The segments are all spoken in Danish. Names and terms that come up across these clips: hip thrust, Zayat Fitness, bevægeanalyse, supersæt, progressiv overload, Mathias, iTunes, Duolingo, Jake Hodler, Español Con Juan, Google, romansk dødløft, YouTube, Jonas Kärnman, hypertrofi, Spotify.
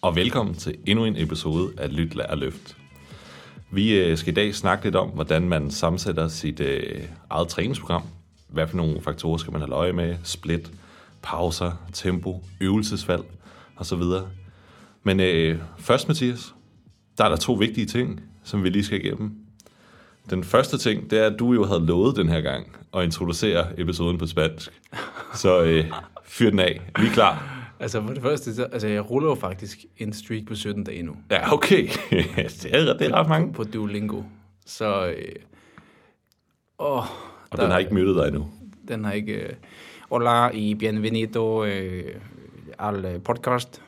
Og velkommen til endnu en episode af Lyt, Lær og Løft. Vi skal i dag snakke lidt om, hvordan man sammensætter sit eget træningsprogram. Hvad for nogle faktorer skal man have øje med? Split, pauser, tempo, øvelsesvalg osv. Men først, Mathias, der er der to vigtige ting, som vi lige skal igennem. Den første ting, det er, at du jo havde lovet den her gang at introducere episoden på spansk. Så fyr den af. Vi er klar. Altså for det første, jeg ruller jo faktisk en streak på 17 dage nu. Ja, okay. det er ret mange. På Duolingo. Så, og den har ikke mødt dig endnu. Den har ikke... Hola y bienvenido al podcast.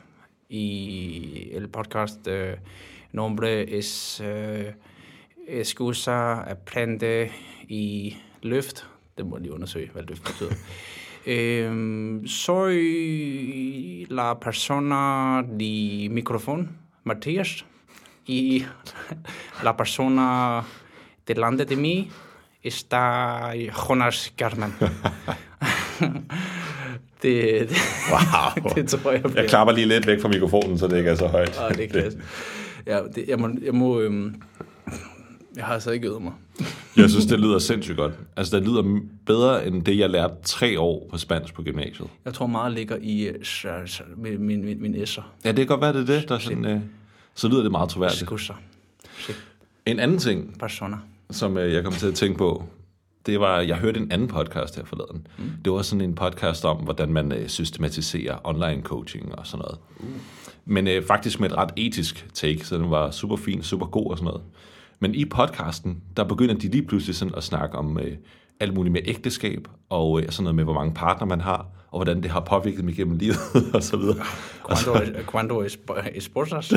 Y el podcast nombre es excusa, aprende y løft. Det må lige undersøge, hvad løft betyder. Soy la persona de micrófono, Mathias, y la persona delante de mí está Jonas Kärnman. det wow. Det tror jeg. Jeg klapper lige lidt væk fra mikrofonen, så det ikke er så højt. Ah, det er klasse. Ja, jeg må. Jeg har altså ikke øvet mig. Jeg synes, det lyder sindssygt godt. Altså, det lyder bedre end det, jeg lærte 3 år på spansk på gymnasiet. Jeg tror meget ligger i min s'er. Ja, det kan godt være, det er det. Der sådan, så lyder det meget troværdigt. En anden ting, som jeg kom til at tænke på, det var, jeg hørte en anden podcast her forleden. Det var sådan en podcast om, hvordan man systematiserer online coaching og sådan noget. Men faktisk med et ret etisk take, så den var super fin, super god og sådan noget. Men i podcasten, der begynder de lige pludselig sådan at snakke om alt muligt med ægteskab, og sådan noget med, hvor mange partner man har, og hvordan det har påvirket dem igennem livet, og så videre. Quando esposas.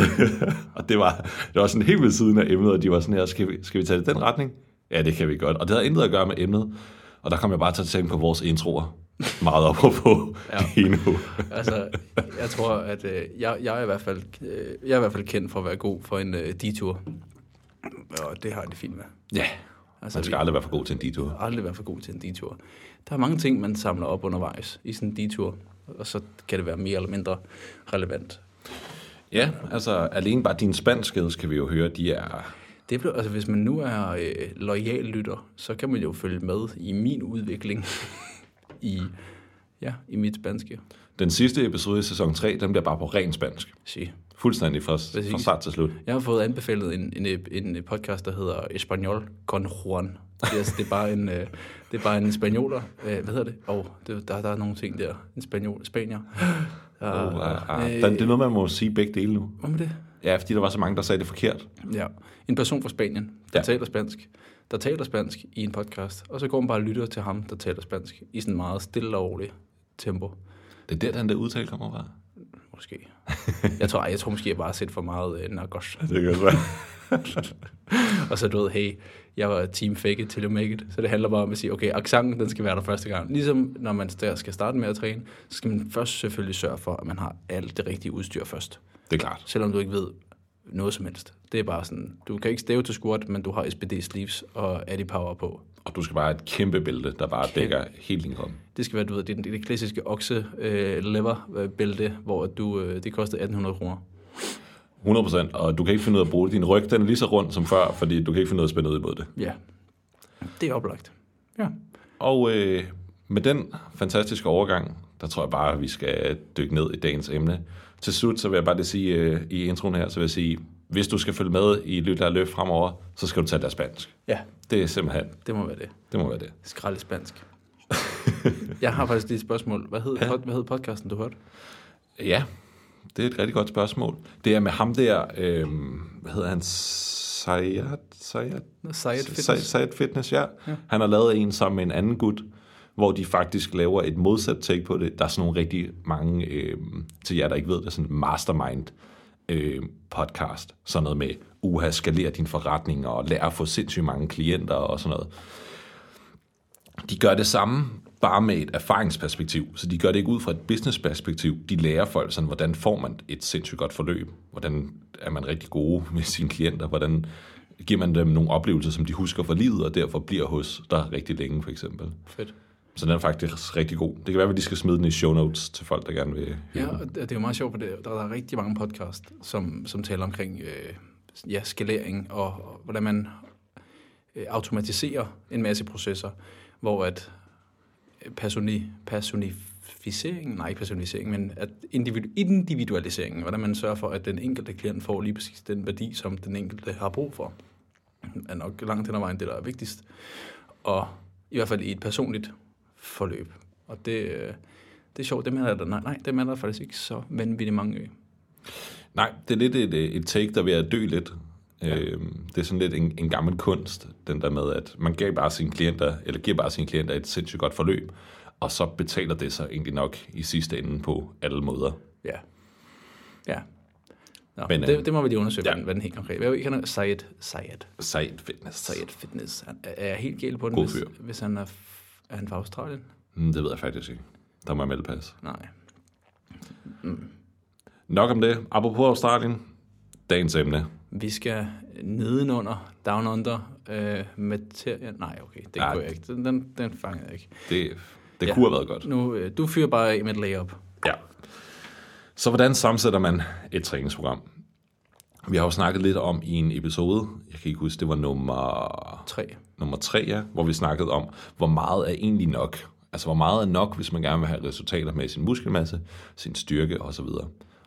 Og det var sådan helt ved siden af emnet, og de var sådan her, skal vi tage det den retning? Ja, det kan vi godt. Og det havde intet at gøre med emnet, og der kom jeg bare til at tænke på vores introer. Meget op på lige nu. Altså, jeg tror, at jeg er i hvert fald, kendt for at være god for en detur. Og det har jeg det fint med. Ja, altså, man skal aldrig være for god til en detur. Der er mange ting, man samler op undervejs i sådan en detur, og så kan det være mere eller mindre relevant. Ja, altså alene bare din spanskhed, skal vi jo høre, de er... Altså hvis man nu er loyal lytter, så kan man jo følge med i min udvikling i mit spanske. Den sidste episode i sæson 3, den bliver bare på ren spansk. Sí. Fuldstændig fra start til slut. Jeg har fået anbefalet en podcast, der hedder Español Con Juan. Det er bare en spanioler. Hvad hedder det? Der er nogle ting der. En spanier. Det er noget, man må sige begge dele nu. Hvad med det? Ja, fordi der var så mange, der sagde det forkert. Ja. En person fra Spanien, der taler spansk i en podcast, og så går man bare og lytter til ham, der taler spansk, i sådan meget stille og roligt tempo. Det er der, den der udtale kommer fra? Måske. Jeg tror måske, jeg bare har set for meget narkos. Det kan være. Og så du ved, hey, jeg var team fake it till you make it. Så det handler bare om at sige, okay, accenten, den skal være der første gang. Ligesom når man skal starte med at træne, så skal man først selvfølgelig sørge for, at man har alt det rigtige udstyr først. Det er klart. Selvom du ikke ved noget som helst. Det er bare sådan, du kan ikke stave til squat, men du har SPD sleeves og Addy Power på. Og du skal bare have et kæmpe bælte, der bare dækker helt din krop. Det skal være, du ved, det klassiske okse-lever-bælte, hvor det kostede 1.800 kroner. 100%, og du kan ikke finde ud af at bruge det. Din ryg, den er lige så rund som før, fordi du kan ikke finde ud af at spænde ud imod det. Ja, det er oplagt. Ja. Og med den fantastiske overgang, der tror jeg bare, at vi skal dykke ned i dagens emne. Til slut, så vil jeg bare det sige i introen her, så vil jeg sige, hvis du skal følge med i Lyt, Lær og Løft fremover, så skal du tage dig spansk. Ja. Det er simpelthen... Det må være det. Skrælde spansk. Jeg har faktisk lige et spørgsmål. Hvad hed podcasten, du hørte? Ja, det er et rigtig godt spørgsmål. Det er med ham der... hvad hedder han? Zayat Fitness, ja. Han har lavet en sammen med en anden gut, hvor de faktisk laver et modsat take på det. Der er sådan nogle rigtig mange... til jer, der ikke ved det, sådan mastermind... podcast, sådan noget med skalere dine forretninger og lære at få sindssygt mange klienter og sådan noget. De gør det samme, bare med et erfaringsperspektiv, så de gør det ikke ud fra et businessperspektiv. De lærer folk sådan, hvordan får man et sindssygt godt forløb, hvordan er man rigtig gode med sine klienter, hvordan giver man dem nogle oplevelser, som de husker for livet, og derfor bliver hos dig rigtig længe, for eksempel. Fedt. Så den er faktisk rigtig god. Det kan være, at de skal smide den i show notes til folk, der gerne vil høre. Ja, og det er jo meget sjovt, for der er rigtig mange podcast, som taler omkring skalering og hvordan man automatiserer en masse processer, hvor at at individualiseringen, hvordan man sørger for, at den enkelte klient får lige præcis den værdi, som den enkelte har brug for, er nok langt hen ad vejen det, der er vigtigst. Og i hvert fald i et personligt forløb. Og det er sjovt, dem er der faktisk ikke så vanvittigt mange af. Nej, det er lidt et take, der er ved at dø lidt. Ja. Det er sådan lidt en gammel kunst, den der med, at man giver bare sine klienter et sindssygt godt forløb, og så betaler det sig egentlig nok i sidste ende på alle måder. Ja. Ja. Nå, men, det må vi lige undersøge, ja. Hvad den helt konkret. Jeg kender Zayat Fitness. Zayat Fitness. Er jeg helt galt på den, hvis han er han fra Australien? Det ved jeg faktisk ikke. Der må jeg melde pas. Nej. Mm. Nok om det. Apropos Australien. Dagens emne. Vi skal nedenunder, down under, nej, okay, det kunne jeg ikke. Den fangede jeg ikke. Det kunne have været godt. Nu, du fyrer bare med et layup. Ja. Så hvordan sammensætter man et træningsprogram? Vi har jo snakket lidt om i en episode, jeg kan ikke huske, det var nummer 3. Nummer 3, ja, hvor vi snakkede om, hvor meget er egentlig nok. Altså, hvor meget er nok, hvis man gerne vil have resultater med sin muskelmasse, sin styrke osv.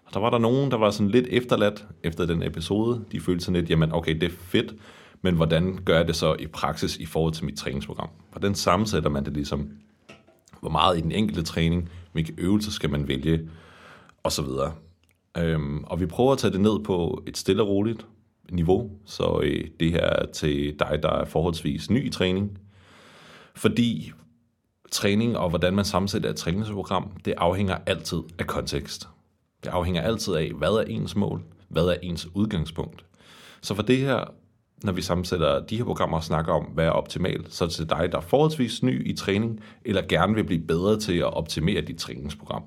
Og der var der nogen, der var sådan lidt efterladt efter den episode. De følte sådan lidt, jamen okay, det er fedt, men hvordan gør jeg det så i praksis i forhold til mit træningsprogram? Hvordan sammensætter man det ligesom? Hvor meget i den enkelte træning, hvilke øvelser skal man vælge? Og så videre. Og vi prøver at tage det ned på et stille og roligt niveau, så det her er til dig, der er forholdsvis ny i træning. Fordi træning og hvordan man sammensætter et træningsprogram, det afhænger altid af kontekst. Det afhænger altid af, hvad er ens mål, hvad er ens udgangspunkt. Så for det her, når vi sammensætter de her programmer og snakker om, hvad er optimalt, så er det til dig, der er forholdsvis ny i træning, eller gerne vil blive bedre til at optimere dit træningsprogram.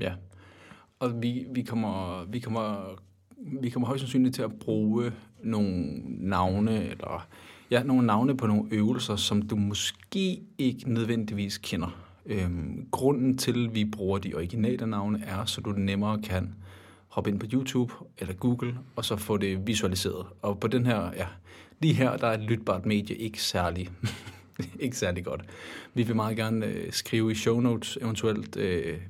Ja, og vi kommer højst sandsynligt til at bruge nogle navne på nogle øvelser, som du måske ikke nødvendigvis kender. Grunden til, at vi bruger de originale navne, er, så du nemmere kan hoppe ind på YouTube eller Google, og så få det visualiseret. Og på den her, lige her, der er et lytbart medie ikke særlig godt. Vi vil meget gerne skrive i show notes eventuelt.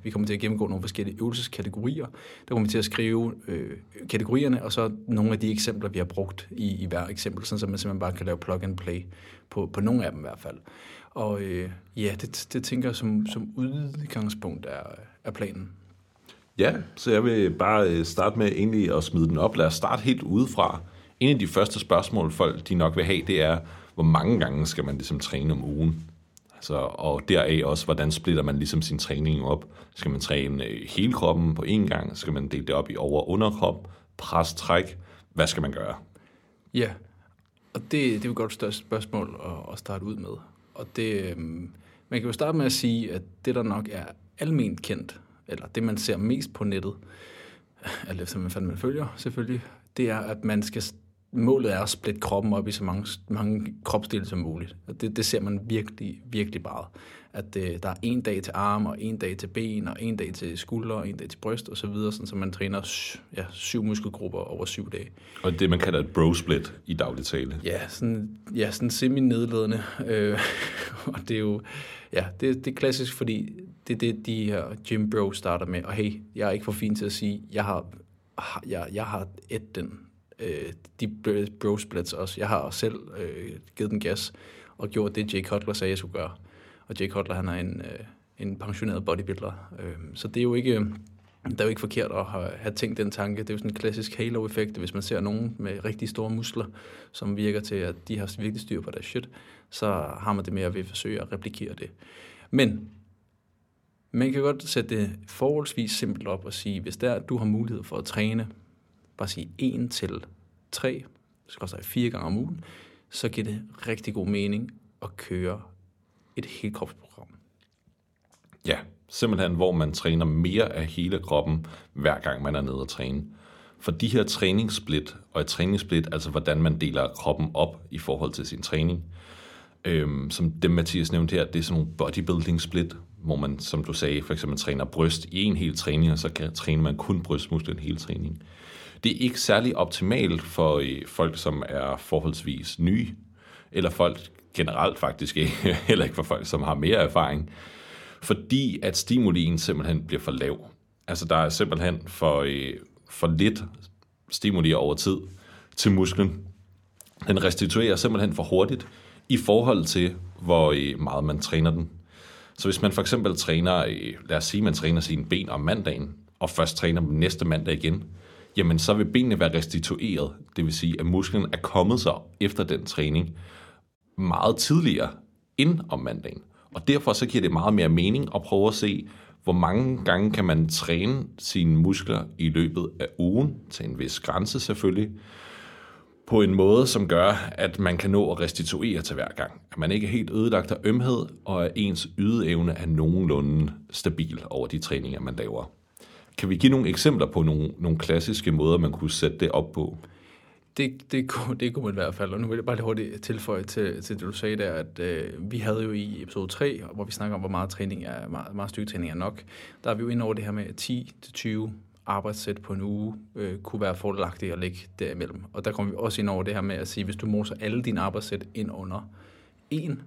Vi kommer til at gennemgå nogle forskellige øvelseskategorier. Der kommer vi til at skrive kategorierne, og så nogle af de eksempler, vi har brugt i hver eksempel, sådan, så man simpelthen bare kan lave plug and play på nogle af dem i hvert fald. Og det tænker jeg som udgangspunkt er planen. Ja, så jeg vil bare starte med egentlig at smide den op. Lad os starte helt udefra. En af de første spørgsmål, folk de nok vil have, det er, hvor mange gange skal man ligesom træne om ugen? Altså, og deraf også, hvordan splitter man ligesom sin træning op? Skal man træne hele kroppen på én gang? Skal man dele det op i over- og underkrop? Pres, træk? Hvad skal man gøre? Ja, og det er jo godt et større spørgsmål at starte ud med. Og det, man kan jo starte med at sige, at det der nok er alment kendt, eller det man ser mest på nettet, alt efter hvad man følger selvfølgelig, det er, at målet er at splitte kroppen op i så mange kropsdele som muligt. Det ser man virkelig, virkelig meget. At der er en dag til arm, og en dag til ben, og en dag til skulder, og en dag til bryst, og så videre, sådan, så man træner 7 muskelgrupper over 7 dage. Og det, man kalder et bro-split i daglig tale. Ja, sådan semi-nedledende. Og det er jo, det er klassisk, fordi det er det, de her gym bro starter med. Og hey, jeg er ikke for fin til at sige, jeg har et den. De bro splits også. Jeg har også selv givet den gas og gjort det, Jake Hodler sagde, jeg skulle gøre. Og Jake Hodler, han er en pensioneret bodybuilder. Så det er jo ikke, det er jo ikke forkert at have tænkt den tanke. Det er jo sådan en klassisk halo-effekt. Hvis man ser nogen med rigtig store muskler, som virker til, at de har virkelig styr på deres shit, så har man det med at forsøge at replikere det. Men man kan godt sætte det forholdsvis simpelt op og sige, hvis du har mulighed for at træne, bare sige 1-3, så koster det 4 gange om ugen, så giver det rigtig god mening at køre et helkropsprogram. Ja, simpelthen hvor man træner mere af hele kroppen, hver gang man er nede og træne. For de her træningssplit, altså hvordan man deler kroppen op i forhold til sin træning, Som dem Mathias nævnte her, det er sådan nogle bodybuilding split, hvor man, som du sagde, for eksempel træner bryst i en hel træning, og så træner man kun brystmusklen i en hel træning. Det er ikke særlig optimalt for folk, som er forholdsvis nye, eller folk generelt faktisk ikke, heller ikke for folk, som har mere erfaring, fordi at stimulien simpelthen bliver for lav. Altså der er simpelthen for lidt stimuli over tid til musklen. Den restituerer simpelthen for hurtigt i forhold til, hvor meget man træner den. Så hvis man for eksempel træner, lad os sige, man træner sine ben om mandagen, og først træner dem næste mandag igen, jamen så vil benene være restitueret, det vil sige, at musklen er kommet sig efter den træning meget tidligere end om mandagen. Og derfor så giver det meget mere mening at prøve at se, hvor mange gange kan man træne sine muskler i løbet af ugen, til en vis grænse selvfølgelig, på en måde, som gør, at man kan nå at restituere til hver gang. At man ikke er helt ødelagt af ømhed, og at ens ydeevne er nogenlunde stabil over de træninger, man laver. Kan vi give nogle eksempler på nogle klassiske måder, man kunne sætte det op på? Det kunne man i hvert fald, og nu vil jeg bare lige hurtigt tilføje til det, du sagde der, at vi havde jo i episode 3, hvor vi snakker om, hvor meget træning er, meget styrketræning er nok, der er vi jo inde over det her med 10-20 arbejdssæt på en uge kunne være fordelagtigt at lægge derimellem. Og der kommer vi også ind over det her med at sige, hvis du moser alle dine arbejdssæt ind under en,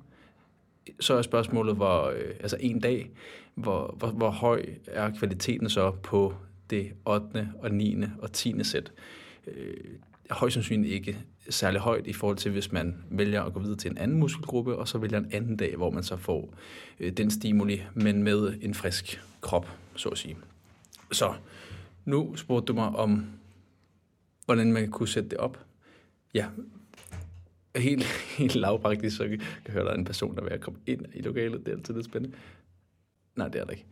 så er spørgsmålet, hvor høj er kvaliteten så på det 8. og 9. og 10. sæt? Højst sandsynligt ikke særlig højt i forhold til, hvis man vælger at gå videre til en anden muskelgruppe, og så vælger en anden dag, hvor man så får den stimuli, men med en frisk krop, så at sige. Så nu spurgte du mig om, hvordan man kunne sætte det op. Ja, helt lavpraktisk, så kan jeg høre, der er en person, der vil have kommet ind i lokalet. Det er altid lidt spændende. Nej, det er det ikke.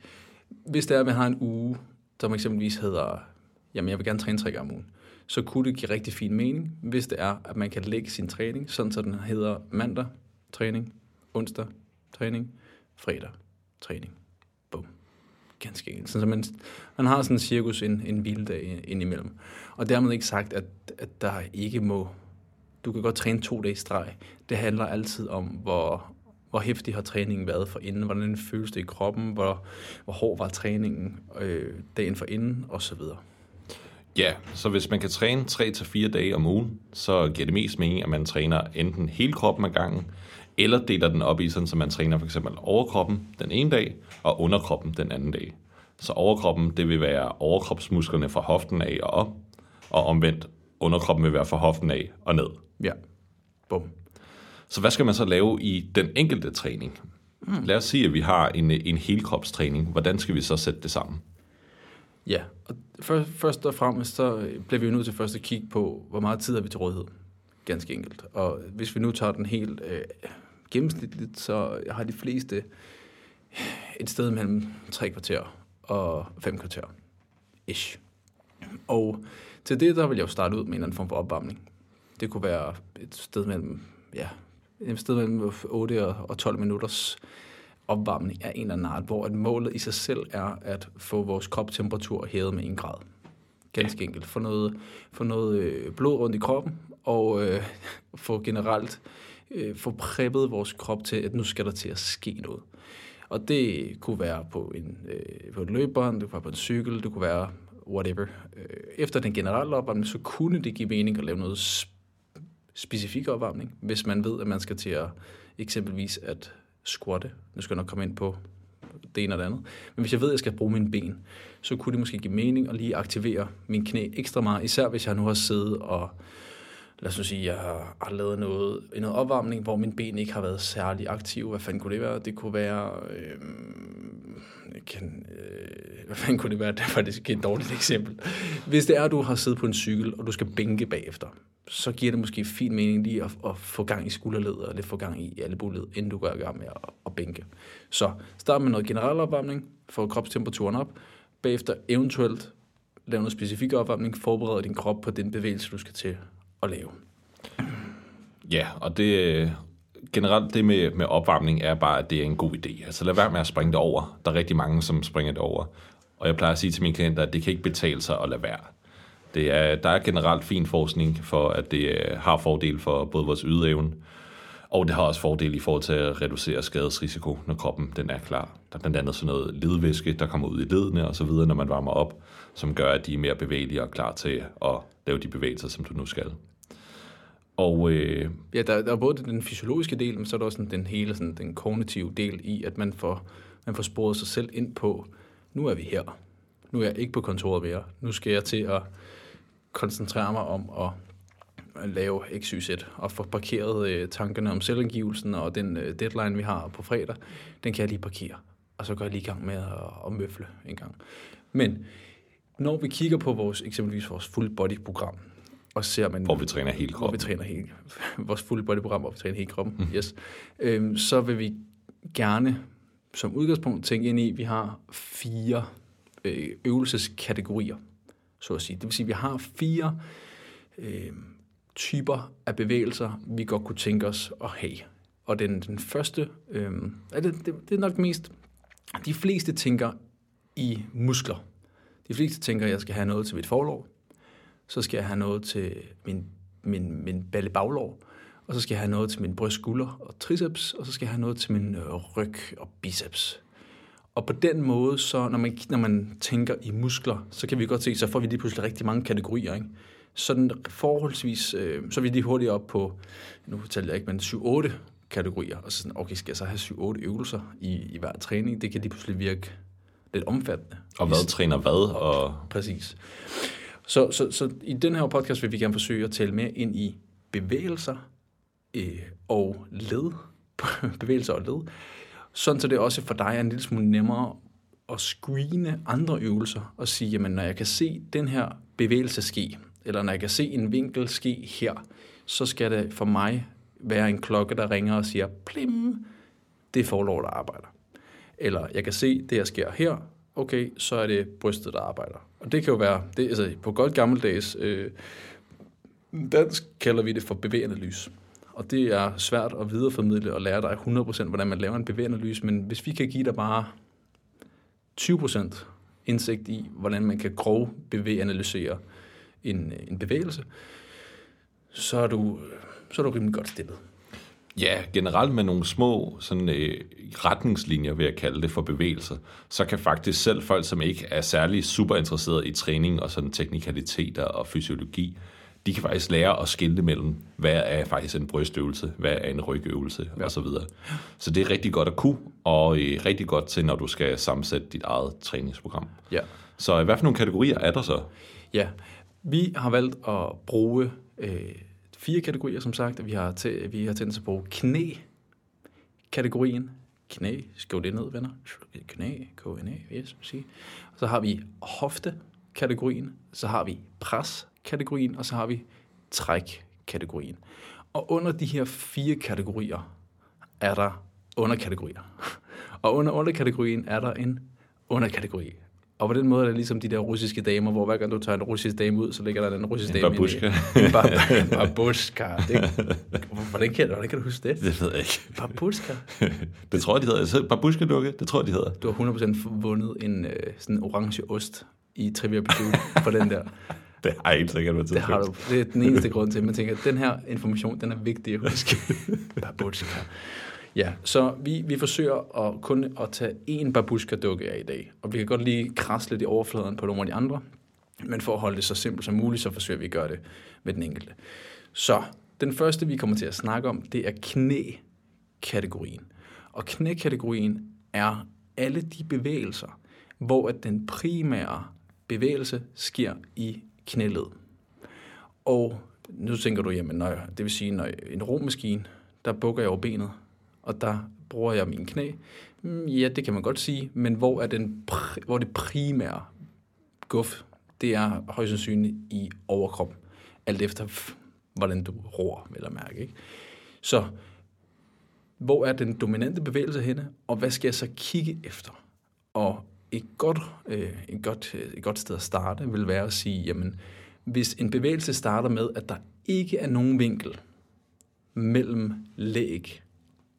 Hvis det er, at man har en uge, som eksempelvis hedder, jamen jeg vil gerne træne 3 gange om ugen, så kunne det give rigtig fin mening, hvis det er, at man kan lægge sin træning, sådan så den hedder mandag træning, onsdag træning, fredag træning. Bum. Ganske enkelt. Så man har sådan cirkus en hviledag indimellem. Og dermed ikke sagt, at der ikke må... Du kan godt træne 2 dage i streg. Det handler altid om, hvor hæftig har træningen været for inden, hvordan føles det i kroppen, hvor hård var træningen dagen for inden, osv. Ja, så hvis man kan træne 3-4 dage om ugen, så giver det mest mening, at man træner enten hele kroppen ad gangen, eller deler den op i sådan, så man træner for eksempel overkroppen den ene dag, og underkroppen den anden dag. Så overkroppen, det vil være overkropsmusklerne fra hoften af og op, og omvendt underkroppen vil være fra hoften af og ned. Ja, bum. Så hvad skal man så lave i den enkelte træning? Lad os sige, at vi har en helkropstræning. Hvordan skal vi så sætte det sammen? Ja, og først og fremmest, så bliver vi jo nødt til først at kigge på, hvor meget tid har vi til rådighed. Ganske enkelt. Og hvis vi nu tager den helt gennemsnitligt, så har de fleste et sted mellem 3 kvarter og 5 kvarter. Ish. Og til det, der vil jeg jo starte ud med en eller anden form for opvarmning. Det kunne være et sted mellem 8 og 12 minutters opvarmning af en eller anden art, hvor at målet i sig selv er at få vores kropstemperatur hævet med 1 grad. Ganske enkelt. Få noget blod rundt i kroppen, og få generelt få preppet vores krop til, at nu skal der til at ske noget. Og det kunne være på et løbebånd, det kunne være på en cykel, det kunne være whatever. Efter den generelle opvarmning, så kunne det give mening at lave noget specifik opvarmning, hvis man ved, at man skal til at eksempelvis at squatte. Nu skal jeg nok komme ind på det ene og det andet. Men hvis jeg ved, at jeg skal bruge mine ben, så kunne det måske give mening at lige aktivere mine knæ ekstra meget, især hvis jeg nu har siddet og, lad os sige, jeg har lavet noget opvarmning, hvor mine ben ikke har været særlig aktive. Hvad fanden kunne det være? Det kunne være... hvad fanden kunne det være? Det er faktisk et dårligt eksempel. Hvis det er, at du har siddet på en cykel, og du skal bænke bagefter, så giver det måske fin mening lige at få gang i skulderled og lidt få gang i albueled, inden du går i gang med at bænke. Så start med noget generel opvarmning, få kropstemperaturen op, bagefter eventuelt lave noget specifik opvarmning, forberede din krop på den bevægelse, du skal til at lave. Ja, og det... Generelt det med opvarmning er bare, at det er en god idé. Altså lad være med at springe det over. Der er rigtig mange, som springer det over. Og jeg plejer at sige til mine klienter, at det kan ikke betale sig at lade være. Der er generelt fin forskning for, at det har fordel for både vores ydeevne Og det har også fordel i forhold til at reducere skadesrisiko, når kroppen den er klar. Der er blandt andet sådan noget ledvæske, der kommer ud i ledene osv., når man varmer op, som gør, at de er mere bevægelige og klar til at lave de bevægelser, som du nu skal. Og, ja, der er både den fysiologiske del, men så er der også sådan den hele sådan den kognitive del i, at man får sporet sig selv ind på, nu er vi her. Nu er jeg ikke på kontoret mere. Nu skal jeg til at koncentrere mig om at lave XYZ og få parkeret tankerne om selvangivelsen og den deadline, vi har på fredag. Den kan jeg lige parkere, og så går jeg lige i gang med at møfle en gang. Men når vi kigger på eksempelvis vores full body program, og ser man, hvor vi træner hele kroppen. Vores full body program, hvor vi træner hele kroppen. Mm. Yes. Så vil vi gerne som udgangspunkt tænke ind i, at vi har 4 øvelseskategorier, så at sige. Det vil sige, at vi har 4 typer af bevægelser, vi godt kunne tænke os at have. Og den første, det er nok mest, de fleste tænker i muskler. De fleste tænker, at jeg skal have noget til mit forlår, så skal jeg have noget til min ballebaglår, og så skal jeg have noget til min brystskulder og triceps, og så skal jeg have noget til min ryg og biceps. Og på den måde, så når man tænker i muskler, så kan vi godt se, så får vi lige pludselig rigtig mange kategorier, ikke? Sådan forholdsvis, så er vi lige hurtigt op på, nu fortæller jeg ikke, men 7-8 kategorier, og så sådan, okay, skal jeg så have 7-8 øvelser i hver træning? Det kan lige pludselig virke lidt omfattende. Og hvad træner hvad? Og... Præcis. Så i den her podcast vil vi gerne forsøge at tale mere ind i bevægelser og led. Bevægelser og led. Sådan så det også for dig er en lille smule nemmere at screene andre øvelser og sige, jamen når jeg kan se den her bevægelse ske, eller når jeg kan se en vinkel ske her, så skal det for mig være en klokke, der ringer og siger, plim, det er forlår, der arbejder. Eller jeg kan se det, jeg sker her, okay, så er det brystet, der arbejder. Og det kan jo være, det, altså, på godt gammeldags dansk kalder vi det for bevægeanalyse. Og det er svært at videreformidle og lære dig 100%, hvordan man laver en bevægeanalyse, men hvis vi kan give dig bare 20% indsigt i, hvordan man kan grov bevægeanalysere en bevægelse, så er du rimelig godt stillet. Ja, generelt med nogle små sådan, retningslinjer, vil jeg kalde det, for bevægelser, så kan faktisk selv folk, som ikke er særlig super interesserede i træning og sådan teknikaliteter og fysiologi, de kan faktisk lære at skille mellem, hvad er faktisk en brystøvelse, hvad er en rygøvelse, ja, osv. Så det er rigtig godt at kunne, og rigtig godt til, når du skal sammensætte dit eget træningsprogram. Ja. Så hvad for nogle kategorier er der så? Ja, vi har valgt at bruge 4 kategorier, som sagt. Vi har tænkt at bruge knæ-kategorien. Knæ, skriv det ned, venner. Knæ, K-N-A, yes, sige. Så har vi hofte-kategorien, så har vi pres-kategorien, og så har vi træk-kategorien. Og under de her 4 kategorier er der underkategorier. Og under underkategorien er der en underkategori. Og på den måde er det ligesom de der russiske damer, hvor hver gang du tager en russisk dame ud, så ligger der en russisk dame ind i. En babushka. Hvordan kan du huske det? Det ved jeg ikke. Babushka. Det tror jeg, de hedder. Babushka-dukke, det tror jeg, de hedder. Du har 100% vundet en sådan orange ost i trivia på den der. Det har jeg ikke sikkert været tidspunkt. Det er den eneste grund til, at man tænker, at den her information, den er vigtig at huske. Babushka. Ja, så vi forsøger kun at tage én babushka-dukke af i dag, og vi kan godt lige krasse lidt i overfladen på nogle af de andre, men for at holde det så simpelt som muligt, så forsøger vi at gøre det med den enkelte. Så den første, vi kommer til at snakke om, det er knæ-kategorien. Og knæ-kategorien er alle de bevægelser, hvor at den primære bevægelse sker i knæledet. Og nu tænker du, jamen, det vil sige, når en romaskine, der bukker jeg over benet, og der bruger jeg mine knæ. Ja, det kan man godt sige, men hvor er hvor det primære guf, det er højst sandsynligt i overkroppen, alt efter hvordan du roer, vel at mærke, ikke? Så hvor er den dominante bevægelse henne, og hvad skal jeg så kigge efter? Og et godt sted at starte vil være at sige, jamen, hvis en bevægelse starter med, at der ikke er nogen vinkel mellem læg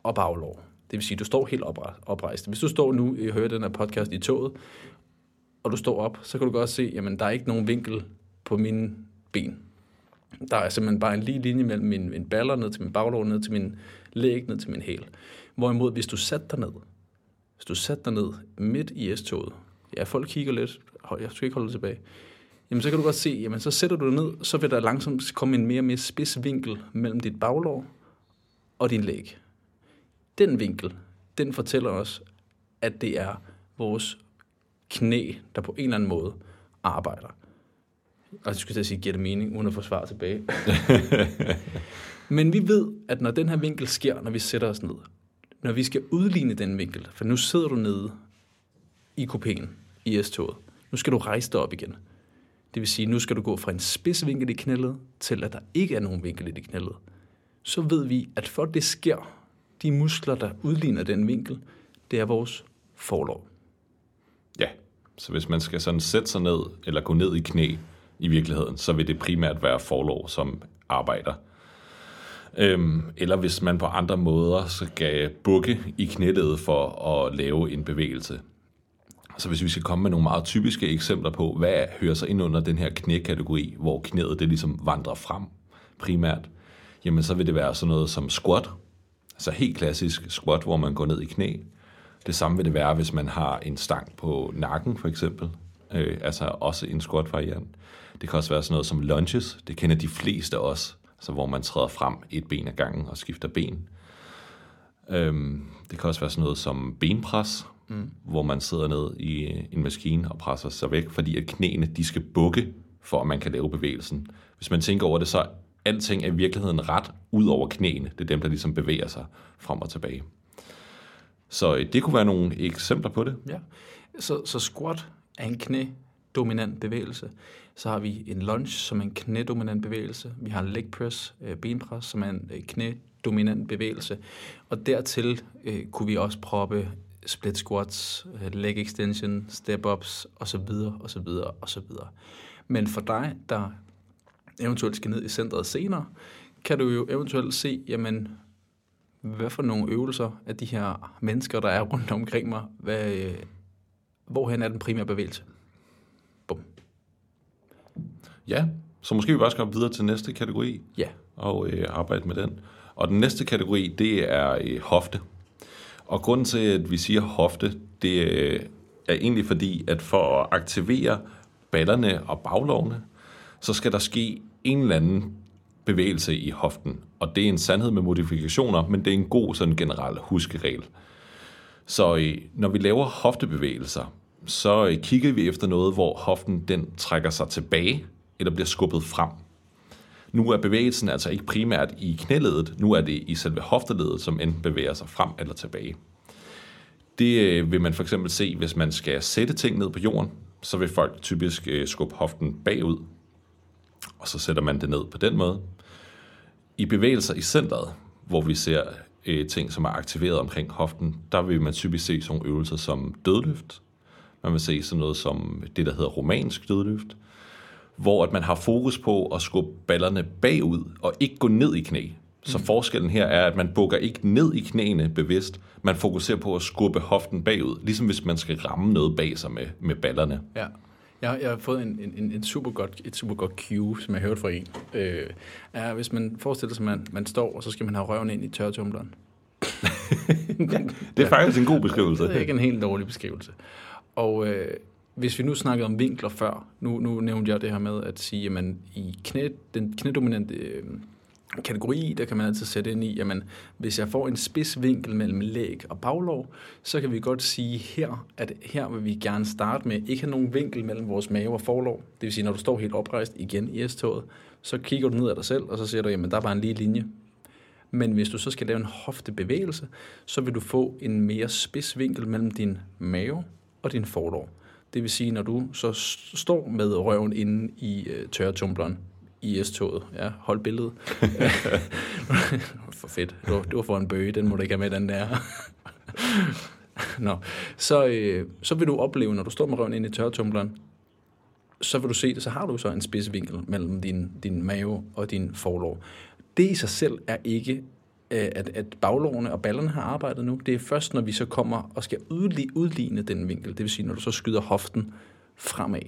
og baglår. Det vil sige, at du står helt oprejst. Hvis du står nu og hører den her podcast i toget, og du står op, så kan du godt se, at der er ikke nogen vinkel på mine ben. Der er simpelthen bare en lige linje mellem min baller ned til min baglår, ned til min læg, ned til min hæl. Hvorimod, hvis du satte dig ned midt i S-toget, ja, folk kigger lidt, jeg skal ikke holde det tilbage, jamen så kan du godt se, jamen så sætter du dig ned, så vil der langsomt komme en mere og mere spids vinkel mellem dit baglår og din læg. Den vinkel, den fortæller os, at det er vores knæ, der på en eller anden måde arbejder. Og jeg skulle til at sige, giver det mening, uden at få svar tilbage. Men vi ved, at når den her vinkel sker, når vi sætter os ned, når vi skal udligne den vinkel, for nu sidder du nede i kupéen, i S-toget, nu skal du rejse dig op igen. Det vil sige, nu skal du gå fra en spidsvinkel i knælet, til at der ikke er nogen vinkel i det knælet. Så ved vi, at for det sker, de muskler, der udligner den vinkel, det er vores forlov. Ja, så hvis man skal sådan sætte sig ned, eller gå ned i knæ, i virkeligheden, så vil det primært være forlov, som arbejder. Eller hvis man på andre måder skal bukke i knæledet for at lave en bevægelse. Så hvis vi skal komme med nogle meget typiske eksempler på, hvad hører sig ind under den her knækategori, hvor knæet det ligesom vandrer frem primært, jamen så vil det være sådan noget som squat, altså helt klassisk squat, hvor man går ned i knæ. Det samme vil det være, hvis man har en stang på nakken for eksempel, altså også en squat-variant. Det kan også være sådan noget som lunges, det kender de fleste af os, altså hvor man træder frem et ben ad gangen og skifter ben. Det kan også være sådan noget som benpres, hvor man sidder ned i en maskine og presser sig væk, fordi at knæene de skal bukke, for at man kan lave bevægelsen. Hvis man tænker over det, så alting er i virkeligheden ret ud over knæene. Det er dem, der ligesom bevæger sig frem og tilbage. Så det kunne være nogle eksempler på det. Ja. Så squat er en knædominant bevægelse. Så har vi en lunge, som er en knædominant bevægelse. Vi har en leg press, benpres, som er en knædominant bevægelse. Og dertil kunne vi også proppe split squats, leg extension, step-ups osv. Men for dig, der eventuelt skal ned i centret senere, kan du jo eventuelt se, jamen, hvad for nogle øvelser af de her mennesker, der er rundt omkring mig, hvorhen er den primære bevægelse? Bum. Ja, så måske vi bare skal videre til næste kategori, ja, og arbejde med den. Og den næste kategori, det er hofte. Og grunden til, at vi siger hofte, det er egentlig fordi, at for at aktivere ballerne og baglovene, så skal der ske en eller anden bevægelse i hoften. Og det er en sandhed med modifikationer, men det er en god sådan generel huskeregel. Så når vi laver hoftebevægelser, så kigger vi efter noget, hvor hoften den trækker sig tilbage, eller bliver skubbet frem. Nu er bevægelsen altså ikke primært i knæledet, nu er det i selve hofteledet, som enten bevæger sig frem eller tilbage. Det vil man for eksempel se, hvis man skal sætte ting ned på jorden, så vil folk typisk skubbe hoften bagud, og så sætter man det ned på den måde. I bevægelser i centret, hvor vi ser ting, som er aktiveret omkring hoften, der vil man typisk se sådan nogle øvelser som dødløft. Man vil se sådan noget som det, der hedder romansk dødløft, hvor at man har fokus på at skubbe ballerne bagud og ikke gå ned i knæ. Så forskellen her er, at man bukker ikke ned i knæene bevidst, man fokuserer på at skubbe hoften bagud, ligesom hvis man skal ramme noget bag sig med ballerne. Ja. Jeg har fået et super godt cue, som jeg hørte fra en. Er, hvis man forestiller sig, at man står, og så skal man have røven ind i tørretumbleren. Det er faktisk en god beskrivelse. Det er ikke en helt dårlig beskrivelse. Og hvis vi nu snakkede om vinkler før, nu nævnte jeg det her med at sige, jamen i den knædominante kategori, der kan man altid sætte ind i, jamen hvis jeg får en spidsvinkel mellem læg og baglov, så kan vi godt sige her, at her vil vi gerne starte med ikke have nogen vinkel mellem vores mave og forlov. Det vil sige, når du står helt oprejst igen i S-toget, så kigger du ned ad dig selv, og så siger du, jamen der er bare en lige linje. Men hvis du så skal lave en hoftebevægelse, så vil du få en mere spidsvinkel mellem din mave og din forlov. Det vil sige, når du så står med røven inde i tørretumbleren i S-toget. Ja, hold billedet. For fedt. Du var for en bøge, den må du ikke have med, den der. Nå. Så vil du opleve, når du står med røven inde i tørretumbleren, så vil du se det, så har du så en spidsvinkel mellem din mave og din forlov. Det i sig selv er ikke, at baglårene og ballerne har arbejdet nu. Det er først, når vi så kommer og skal udligne den vinkel. Det vil sige, når du så skyder hoften fremad.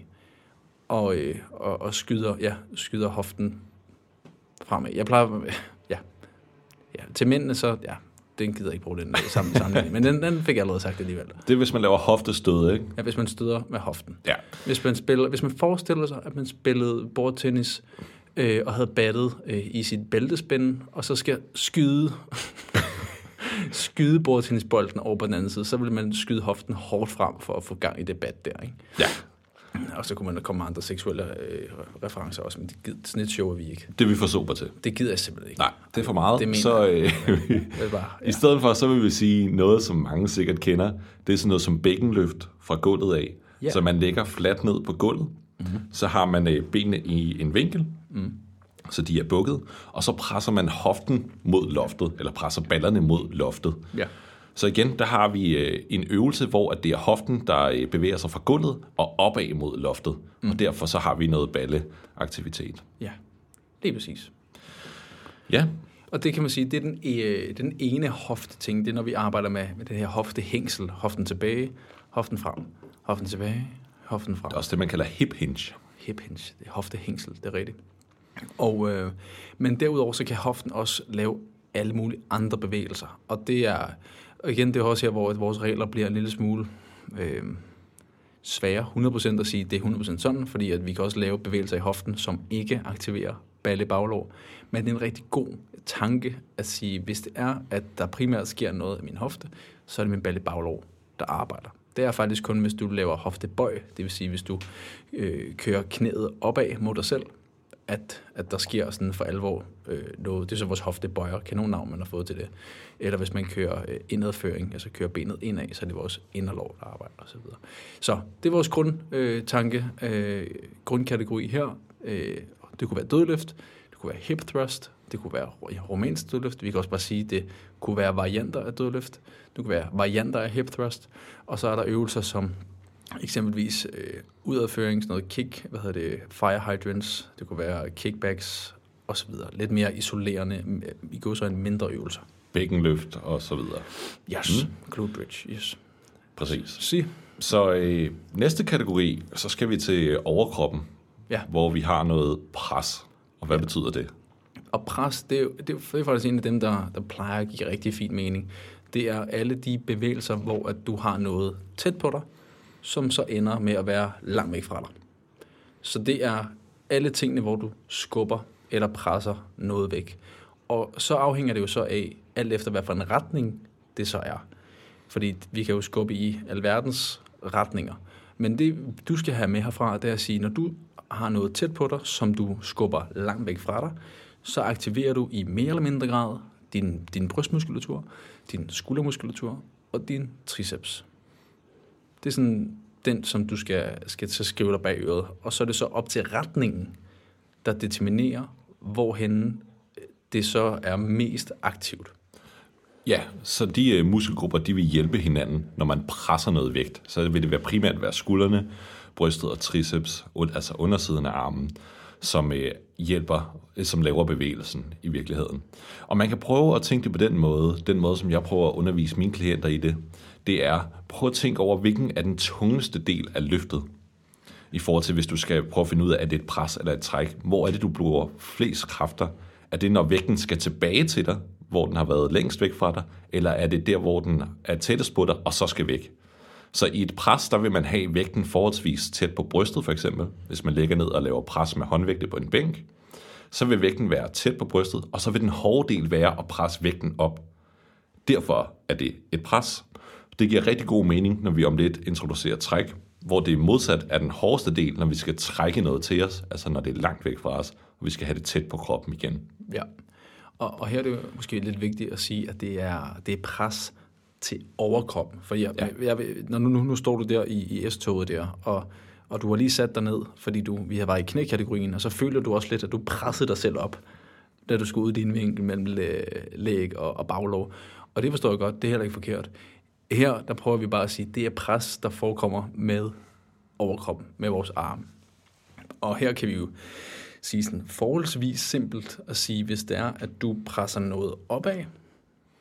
Og skyder hoften fremad. Jeg plejer... Ja, til mændene så... Ja, den gider jeg ikke bruge den samme sammenligning. Men den fik jeg allerede sagt alligevel. Det er, hvis man laver hoftestød, ikke? Ja, hvis man støder med hoften. Ja. Hvis man forestiller sig, at man spillede bordtennis og havde battet i sit bæltespænde, og så skal skyde bordtennisbolden over på den anden side, så vil man skyde hoften hårdt frem for at få gang i det bat der, ikke? Ja. Og så kunne man da komme med andre seksuelle referencer også, men sådan et show er vi ikke. Det er vi for sober til. Det gider jeg simpelthen ikke. Nej, det er for meget. Det så bare, ja. I stedet for, så vil vi sige noget, som mange sikkert kender. Det er sådan noget som bækkenløft fra gulvet af. Yeah. Så man ligger fladt ned på gulvet, mm-hmm. så har man benene i en vinkel, så de er bukket, og så presser man hoften mod loftet, eller presser ballerne mod loftet. Ja. Så igen, der har vi en øvelse, hvor det er hoften, der bevæger sig fra gulvet og opad mod loftet. Mm. Og derfor så har vi noget balleaktivitet. Ja, det er præcis. Ja. Og det kan man sige, det er den ene hofteting. Det er, når vi arbejder med det her hoftehængsel. Hoften tilbage, hoften frem, hoften tilbage, hoften frem. Det er også det, man kalder hip hinge. Hip hinge, det er hoftehængsel, det er rigtigt. Og, men derudover så kan hoften også lave alle mulige andre bevægelser. Og det er... Og igen, det er også her, hvor vores regler bliver en lille smule svære. 100% at sige, det er 100% sådan, fordi at vi kan også lave bevægelser i hoften, som ikke aktiverer ballebaglår. Men det er en rigtig god tanke at sige, hvis det er, at der primært sker noget i min hofte, så er det min ballebaglår, der arbejder. Det er faktisk kun, hvis du laver hoftebøj, det vil sige, hvis du kører knæet opad mod dig selv, at der sker sådan for alvor noget. Det er så vores hoftebøjer, kanonnavn man har fået til det. Eller hvis man kører indadføring, altså kører benet indad, så er det vores inderlår, der arbejder osv. Så det er vores grundkategori her. Det kunne være dødløft, det kunne være hip thrust, det kunne være rumænsk dødløft. Vi kan også bare sige, det kunne være varianter af dødløft, det kunne være varianter af hip thrust. Og så er der øvelser som eksempelvis udadføring, sådan noget kick, fire hydrants, det kunne være kickbacks og så videre. Lidt mere isolerende, i går så en mindre øvelser. Bækkenløft og så videre. Yes, glute bridge, yes. Præcis. Så næste kategori, så skal vi til overkroppen, ja. Hvor vi har noget pres. Og hvad betyder det? Og pres, det er faktisk en af dem, der plejer at give rigtig fin mening. Det er alle de bevægelser, hvor at du har noget tæt på dig, som så ender med at være langt væk fra dig. Så det er alle tingene, hvor du skubber eller presser noget væk. Og så afhænger det jo så af, alt efter hvad for en retning det så er. Fordi vi kan jo skubbe i alverdens retninger. Men det, du skal have med herfra, det er at sige, når du har noget tæt på dig, som du skubber langt væk fra dig, så aktiverer du i mere eller mindre grad din brystmuskulatur, din skuldermuskulatur og din triceps. Det er sådan den, som du skal skrive dig bag øret. Og så er det så op til retningen, der determinerer, hvorhen det så er mest aktivt. Ja, så de muskelgrupper, de vil hjælpe hinanden, når man presser noget vægt. Så vil det primært være skuldrene, brystet og triceps, altså undersiden af armen, som som laver bevægelsen i virkeligheden. Og man kan prøve at tænke det på den måde, som jeg prøver at undervise mine klienter i det. Det er, prøv at tænke over, hvilken er den tungeste del af løftet, i forhold til, hvis du skal prøve at finde ud af, er det et pres eller et træk. Hvor er det, du bruger flest kræfter? Er det, når vægten skal tilbage til dig, hvor den har været længst væk fra dig, eller er det der, hvor den er tættest på dig, og så skal væk? Så i et pres, der vil man have vægten forholdsvis tæt på brystet, for eksempel. Hvis man ligger ned og laver pres med håndvægte på en bænk, så vil vægten være tæt på brystet, og så vil den hårde del være at presse vægten op. Derfor er det et pres. Det giver rigtig god mening, når vi om lidt introducerer træk, hvor det er modsat af den hårdeste del, når vi skal trække noget til os, altså når det er langt væk fra os, og vi skal have det tæt på kroppen igen. Ja, og her er det måske lidt vigtigt at sige, at det er pres til overkroppen. For nu står du der i S-toget der, og du har lige sat dig ned, fordi vi har været i knækategorien, og så føler du også lidt, at du pressede dig selv op, da du skulle ud i din vinkel mellem læg og baglov. Og det forstår jeg godt, det er heller ikke forkert. Her, der prøver vi bare at sige, det er pres, der forekommer med overkroppen, med vores arme. Og her kan vi jo sige sådan forholdsvis simpelt at sige, hvis det er, at du presser noget opad,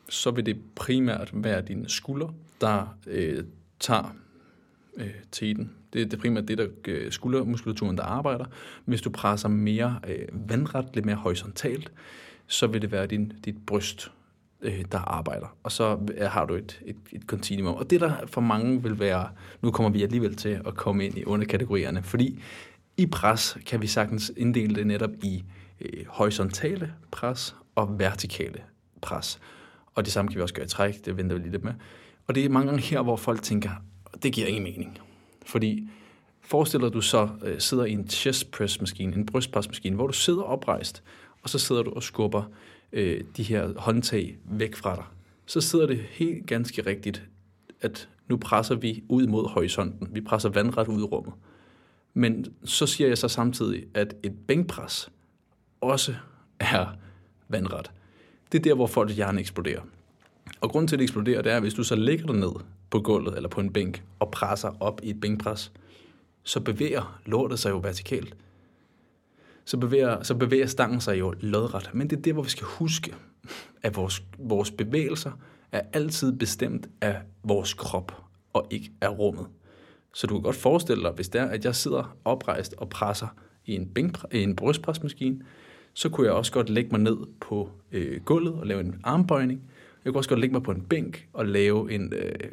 så vil det primært være dine skuldre, der tager teten. Det er primært det, der skuldermuskulaturen, der arbejder. Hvis du presser mere vandret, lidt mere horisontalt, så vil det være dit bryst, der arbejder. Og så har du et kontinuum. Og det, der for mange vil være, nu kommer vi alligevel til at komme ind i underkategorierne, fordi i pres kan vi sagtens inddele det netop i horisontale pres og vertikale pres. Og det samme kan vi også gøre i træk, det venter vi lige lidt med. Og det er mange gange her, hvor folk tænker, det giver ingen mening. Fordi forestiller du så sidder i en chest press maskine, en brystpresmaskine, hvor du sidder oprejst, og så sidder du og skubber de her håndtag væk fra dig. Så sidder det helt ganske rigtigt, at nu presser vi ud mod horisonten. Vi presser vandret ud i rummet. Men så siger jeg så samtidig, at et bænkpres også er vandret. Det er der, hvor folks hjerne eksploderer. Og grunden til, at det eksploderer, det er, at hvis du så ligger dig ned på gulvet eller på en bænk og presser op i et bænkpres, så bevæger lortet sig jo vertikalt. Så bevæger stangen sig jo lodret. Men det er der, hvor vi skal huske, at vores bevægelser er altid bestemt af vores krop og ikke af rummet. Så du kan godt forestille dig, hvis det er, at jeg sidder oprejst og presser i en brystpresmaskine, så kunne jeg også godt lægge mig ned på gulvet og lave en armbøjning. Jeg kunne også godt lægge mig på en bænk og lave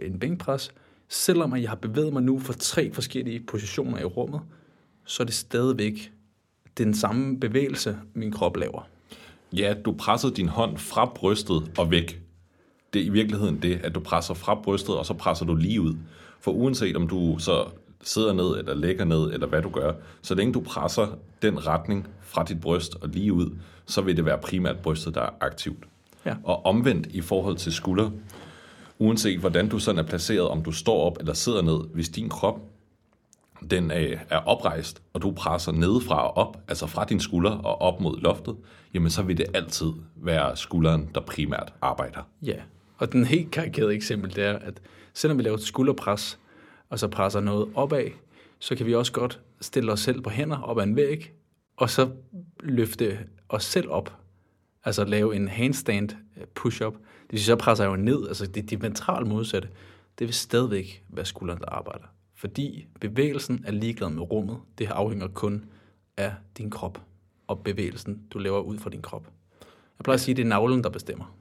en bænkpres. Selvom jeg har bevæget mig nu fra 3 forskellige positioner i rummet, så er det stadigvæk den samme bevægelse, min krop laver. Ja, du pressede din hånd fra brystet og væk. Det er i virkeligheden det, at du presser fra brystet, og så presser du lige ud. For uanset om du så sidder ned, eller lægger ned, eller hvad du gør, så længe du presser den retning fra dit bryst og lige ud, så vil det være primært brystet, der er aktivt. Ja. Og omvendt i forhold til skulder, uanset hvordan du sådan er placeret, om du står op eller sidder ned, hvis din krop den er oprejst, og du presser nedefra og op, altså fra din skulder og op mod loftet, jamen så vil det altid være skulderen, der primært arbejder. Ja, og den helt karikerede eksempel, det er, at selvom vi laver et skulderpres, og så presser noget opad, så kan vi også godt stille os selv på hænder op ad en væg, og så løfte os selv op, altså lave en handstand push-up. Det vil sige, så presser jeg jo ned, altså det er ventralt modsatte. Det vil stadigvæk være skulderen, der arbejder. Fordi bevægelsen er ligeglad med rummet. Det afhænger kun af din krop og bevægelsen, du laver ud fra din krop. Jeg plejer at sige, at det er navlen, der bestemmer.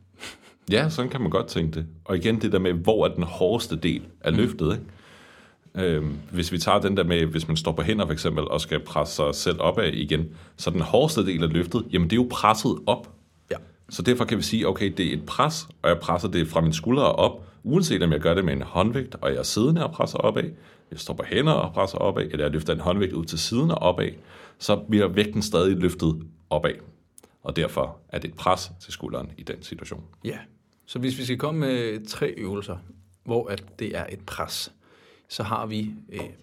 Ja, sådan kan man godt tænke det. Og igen det der med, hvor er den hårdeste del af løftet. Ikke? Hvis vi tager den der med, hvis man står på hænder for eksempel, og skal presse sig selv opad igen, så den hårdeste del af løftet, jamen det er jo presset op. Ja. Så derfor kan vi sige, okay, det er et pres, og jeg presser det fra mine skuldre op, uanset om jeg gør det med en håndvægt, og jeg er siddende og presser opad, jeg står på hænder og presser opad, eller jeg løfter en håndvægt ud til siden og opad, så bliver vægten stadig løftet opad. Og derfor er det et pres til skulderen i den situation. Ja, så hvis vi skal komme med 3 øvelser, hvor at det er et pres, så har vi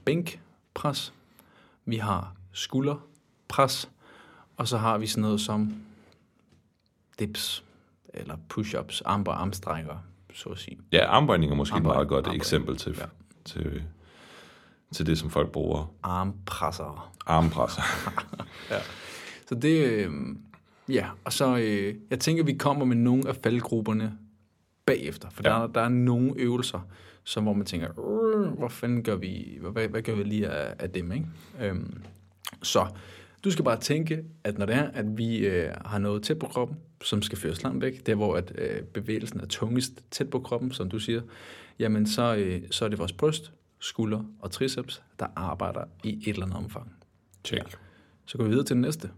bænkpres, vi har skulderpres, og så har vi sådan noget som dips, eller push-ups, armstrækker, så at sige. Ja, armbøjning er måske et meget godt eksempel til det, som folk bruger. Armpresser. Ja. Så det... ja, og så jeg tænker, vi kommer med nogle af faldgrupperne bagefter, for der er nogle øvelser, som hvor man tænker, hvor fanden gør vi, hvad gør vi lige af dem, ikke? Så du skal bare tænke, at når det er, at vi har noget tæt på kroppen, som skal føres langt væk, der hvor at, bevægelsen er tungest tæt på kroppen, som du siger, jamen så er det vores bryst, skulder og triceps, der arbejder i et eller andet omfang. Check. Ja. Så går vi videre til det næste.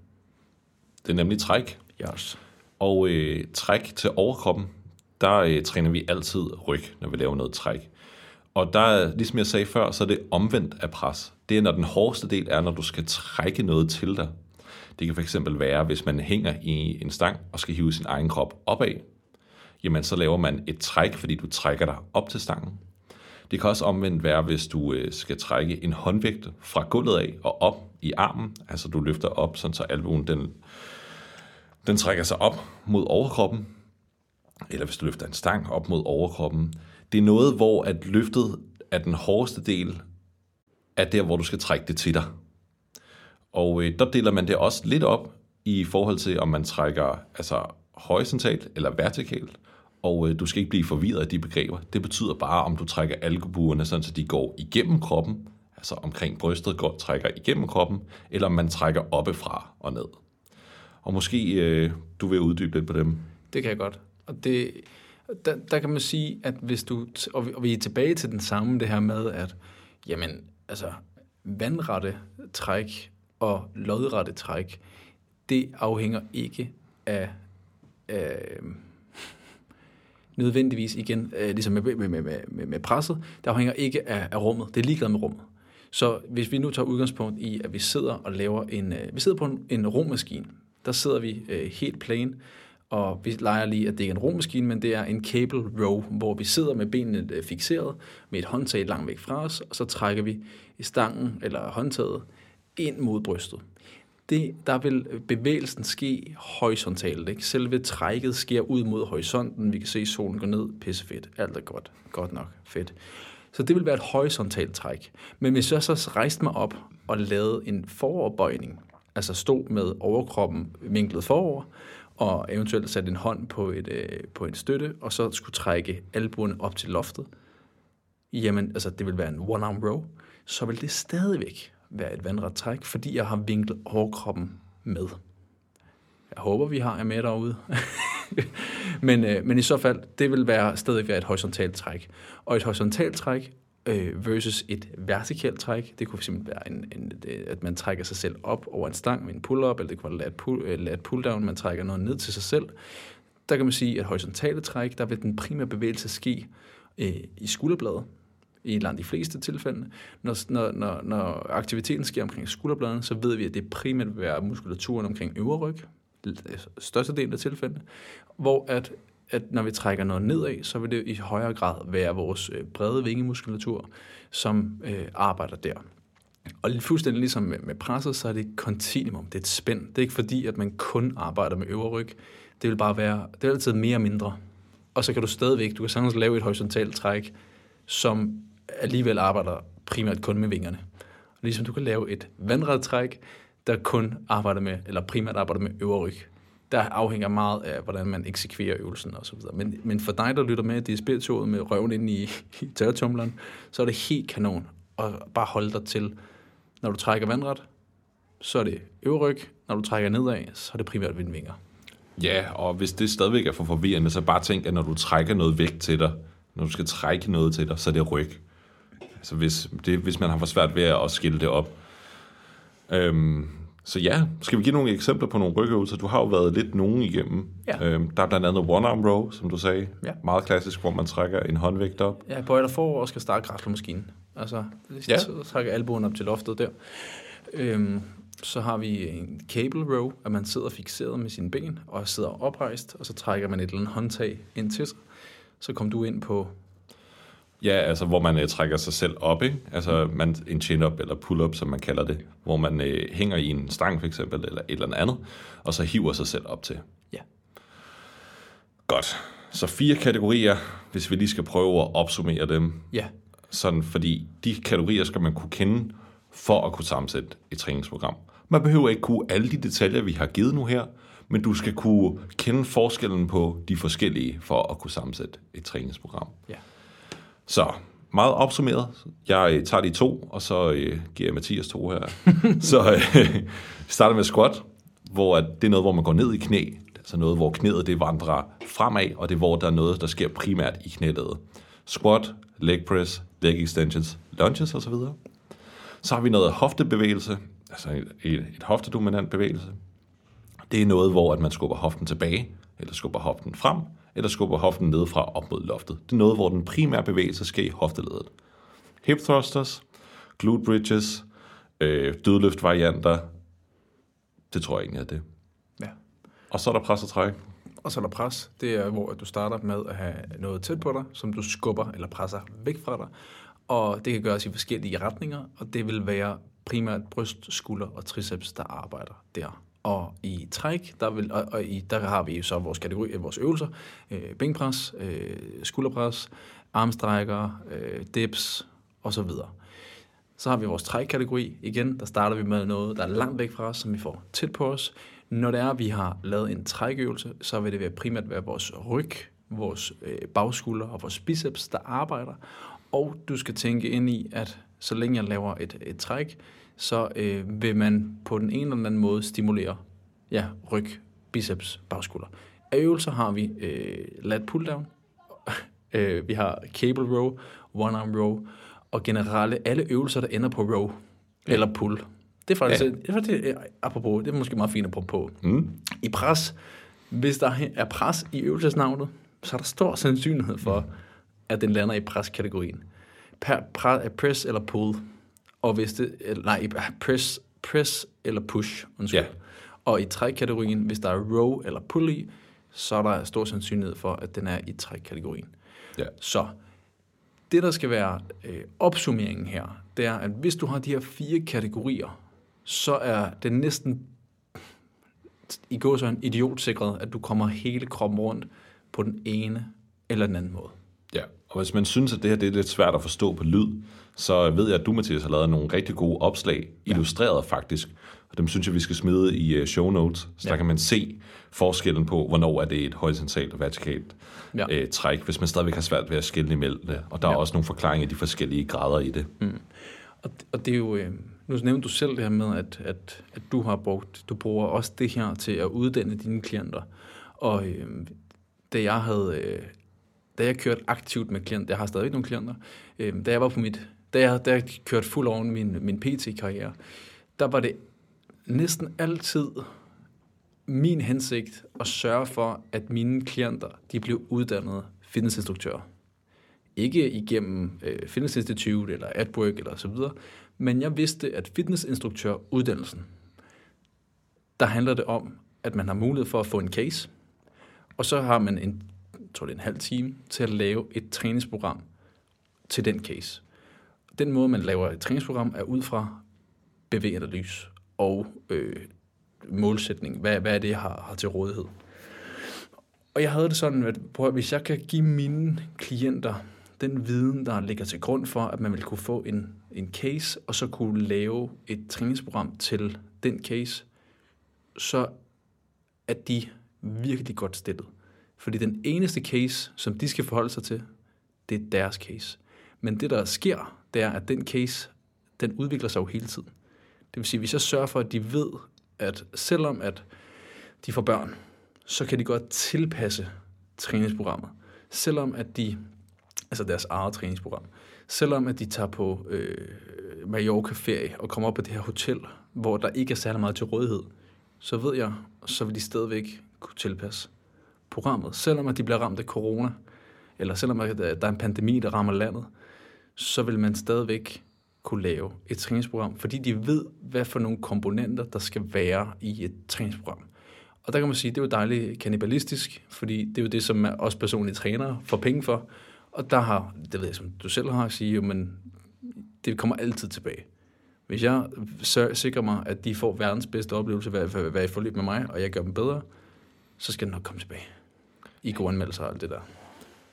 Det er nemlig træk. Yes. Og træk til overkroppen, der træner vi altid ryg, når vi laver noget træk. Og der, ligesom jeg sagde før, så er det omvendt af pres. Det er, når den hårdeste del er, når du skal trække noget til dig. Det kan fx være, hvis man hænger i en stang og skal hive sin egen krop opad. Jamen, så laver man et træk, fordi du trækker dig op til stangen. Det kan også omvendt være, hvis du skal trække en håndvægt fra gulvet af og op i armen. Altså du løfter op, sådan så albuen den trækker sig op mod overkroppen. Eller hvis du løfter en stang op mod overkroppen. Det er noget, hvor at løftet er den hårdeste del af der, hvor du skal trække det til dig. Og der deler man det også lidt op i forhold til, om man trækker altså horisontalt eller vertikalt. Og du skal ikke blive forvirret af de begreber. Det betyder bare, om du trækker algebuerne, sådan så de går igennem kroppen, altså omkring brystet trækker igennem kroppen, eller om man trækker oppefra og ned. Og måske du vil uddybe lidt på dem. Det kan jeg godt. Og det, der kan man sige, at hvis du... Og vi er tilbage til den samme, det her med, at jamen, altså, vandrette træk og lodrette træk, det afhænger ikke af... nødvendigvis igen, ligesom med presset, der afhænger ikke af rummet. Det er ligeglad med rummet. Så hvis vi nu tager udgangspunkt i, at vi sidder og laver vi sidder på en romaskine, der sidder vi helt plain, og vi leger lige, at det ikke er en romaskine, men det er en cable row, hvor vi sidder med benene fikseret, med et håndtag langt væk fra os, og så trækker vi stangen eller håndtaget ind mod brystet. Der vil bevægelsen ske horisontalt, ikke? Selve trækket sker ud mod horisonten. Vi kan se solen gå ned. Pissefedt. Alt er godt. Godt nok. Fedt. Så det vil være et horisontalt træk. Men hvis jeg så rejste mig op og lavede en foroverbøjning, altså stod med overkroppen vinklet forover, og eventuelt satte en hånd på en støtte, og så skulle trække albuerne op til loftet, jamen, altså det vil være en one-arm row, så vil det stadigvæk være et vandret træk, fordi jeg har vinklet overkroppen med. Jeg håber, vi har jer med derude. men i så fald, det vil stadig være et horisontalt træk. Og et horisontalt træk versus et vertikalt træk, det kunne simpelthen være, at man trækker sig selv op over en stang med en pull-up, eller det kunne være et pull-down, man trækker noget ned til sig selv. Der kan man sige, at horisontale træk, der vil den primære bevægelse ske i skulderbladet, i langt de fleste tilfælde. Når aktiviteten sker omkring skulderbladene, så ved vi, at det primært vil være muskulaturen omkring øvre ryg, størstedelen af tilfælde, hvor at når vi trækker noget nedad, så vil det i højere grad være vores brede vingemuskulatur, som arbejder der. Og fuldstændig ligesom med presset, så er det et kontinuum, det er et spænd. Det er ikke fordi, at man kun arbejder med øvre ryg. Det vil bare være, det er altid mere og mindre. Og så kan du stadigvæk, du kan sagtens lave et horisontalt træk, som alligevel arbejder primært kun med vingerne. Ligesom du kan lave et vandret træk, der kun arbejder med, eller primært arbejder med øvre ryg. Der afhænger meget af, hvordan man eksekverer øvelsen og så videre. Men for dig, der lytter med, det er spirituelt med røven inde i tørretumleren, så er det helt kanon at bare holde dig til, når du trækker vandret, så er det øvre ryg. Når du trækker nedad, så er det primært vindvinger. Ja, og hvis det stadigvæk er for forvirrende, så bare tænk, at når du trækker noget vægt til dig, når du skal trække noget til dig, så er det ryg. Altså hvis man har for svært ved at skille det op. Så ja, skal vi give nogle eksempler på nogle rygøvelser? Du har jo været lidt nogen igennem. Ja. Der er blandt andet one-arm row, som du sagde. Ja. Meget klassisk, hvor man trækker en håndvægt op. Ja, bøjer dig forover og skal starte græslemaskinen. Altså, ja. Så trækker albuen op til loftet der. Så har vi en cable row, at man sidder fikseret med sine ben, og sidder oprejst, og så trækker man et eller andet håndtag ind til sig. Så kom du ind på... Ja, altså hvor man trækker sig selv op, ikke? Altså en chin-up eller pull-up, som man kalder det, hvor man hænger i en stang for eksempel, eller et eller andet, og så hiver sig selv op til. Ja. Godt. Så 4 kategorier, hvis vi lige skal prøve at opsummere dem. Ja. Sådan, fordi de kategorier skal man kunne kende, for at kunne sammensætte et træningsprogram. Man behøver ikke kunne alle de detaljer, vi har givet nu her, men du skal kunne kende forskellen på de forskellige, for at kunne sammensætte et træningsprogram. Ja. Så meget opsummeret. Jeg tager de 2, og så giver jeg Mathias 2 her. Så starter med squat, hvor det er noget, hvor man går ned i knæ. Altså noget, hvor knæet det vandrer fremad, og det er, hvor der er noget, der sker primært i knæledet. Squat, leg press, leg extensions, lunges osv. Så har vi noget hoftebevægelse, altså et hoftedominant bevægelse. Det er noget, hvor at man skubber hoften tilbage, eller skubber hoften frem, eller skubber hoften nedefra op mod loftet. Det er noget, hvor den primære bevægelse sker i hofteledet. Hip thrusters, glute bridges, dødløftvarianter. Det tror jeg egentlig er det. Ja. Og så er der pres og træk. Og så er der pres. Det er, hvor du starter med at have noget tæt på dig, som du skubber eller presser væk fra dig. Og det kan gøres i forskellige retninger, og det vil være primært bryst, skulder og triceps, der arbejder der. Og i træk, der har vi så vores kategori, vores øvelser, bænkpres, skulderpres, armstrækker, dips osv. Så har vi vores trækkategori. Igen, der starter vi med noget, der er langt væk fra os, som vi får tæt på os. Når det er, vi har lavet en trækøvelse, så vil det primært være vores ryg, vores bagskulder og vores biceps, der arbejder. Og du skal tænke ind i, at så længe jeg laver et træk, så vil man på den ene eller anden måde stimulere ryg, biceps, bagskulder. Af øvelser har vi lat pulldown, vi har cable row, one arm row, og generelle alle øvelser, der ender på row eller pull. Det er faktisk, apropos, det er måske meget fint at prøve på. Mm. I pres, hvis der er pres i øvelsesnavnet, så er der stor sandsynlighed for, at den lander i preskategorien. Press eller pull, og hvis det, press eller push, Og i trækkategorien, hvis der er row eller pull i, så er der stor sandsynlighed for, at den er i trækkategorien. Ja. Så det, der skal være opsummeringen her, det er, at hvis du har de her 4 kategorier, så er det næsten i gåseøjne idiotsikret, at du kommer hele kroppen rundt på den ene eller den anden måde. Ja, og hvis man synes, at det her det er lidt svært at forstå på lyd, så ved jeg, at du, Mathias, har lavet nogle rigtig gode opslag, illustreret faktisk, og dem synes jeg, vi skal smide i show notes, så der kan man se forskellen på, hvornår er det et horisontalt og vertikalt træk, hvis man stadigvæk har svært ved at skille imellem det. Og der er også nogle forklaringer af de forskellige grader i det. Mm. Og det er jo, nu nævnte du selv det her med, at du bruger også det her til at uddanne dine klienter. Og da jeg kørte aktivt med klienter, jeg har stadigvæk nogle klienter, da jeg kørte fuld over min PT-karriere, der var det næsten altid min hensigt at sørge for, at mine klienter, de blev uddannede fitnessinstruktører. Ikke igennem Fitness Institute eller AdWork eller så videre, men jeg vidste, at fitnessinstruktøruddannelsen, der handler det om, at man har mulighed for at få en case, og så har man en halv time til at lave et træningsprogram til den case. Den måde, man laver et træningsprogram, er ud fra bevægeanalyse og målsætning. Hvad er det, jeg har til rådighed? Og jeg havde det sådan, at hvis jeg kan give mine klienter den viden, der ligger til grund for, at man vil kunne få en case, og så kunne lave et træningsprogram til den case, så er de virkelig godt stillet. Fordi den eneste case, som de skal forholde sig til, det er deres case. Men det, der sker, det er, at den case, den udvikler sig jo hele tiden. Det vil sige, hvis jeg sørger for, at de ved, at selvom at de får børn, så kan de godt tilpasse træningsprogrammet. Selvom at de, altså deres eget træningsprogram, selvom at de tager på Mallorca-ferie og kommer op på det her hotel, hvor der ikke er særlig meget til rådighed, så ved jeg, så vil de stadigvæk kunne tilpasse programmet. Selvom at de bliver ramt af corona, eller selvom at der er en pandemi, der rammer landet, så vil man stadigvæk kunne lave et træningsprogram, fordi de ved, hvad for nogle komponenter, der skal være i et træningsprogram. Og der kan man sige, at det er jo dejligt kannibalistisk, fordi det er jo det, som os personlige trænere får penge for. Og der har, det ved jeg, som du selv har at sige, men det kommer altid tilbage. Hvis jeg sikrer mig, at de får verdens bedste oplevelse ved at være i forløb med mig, og jeg gør dem bedre, så skal det nok komme tilbage. I gode anmeldelser og alt det der.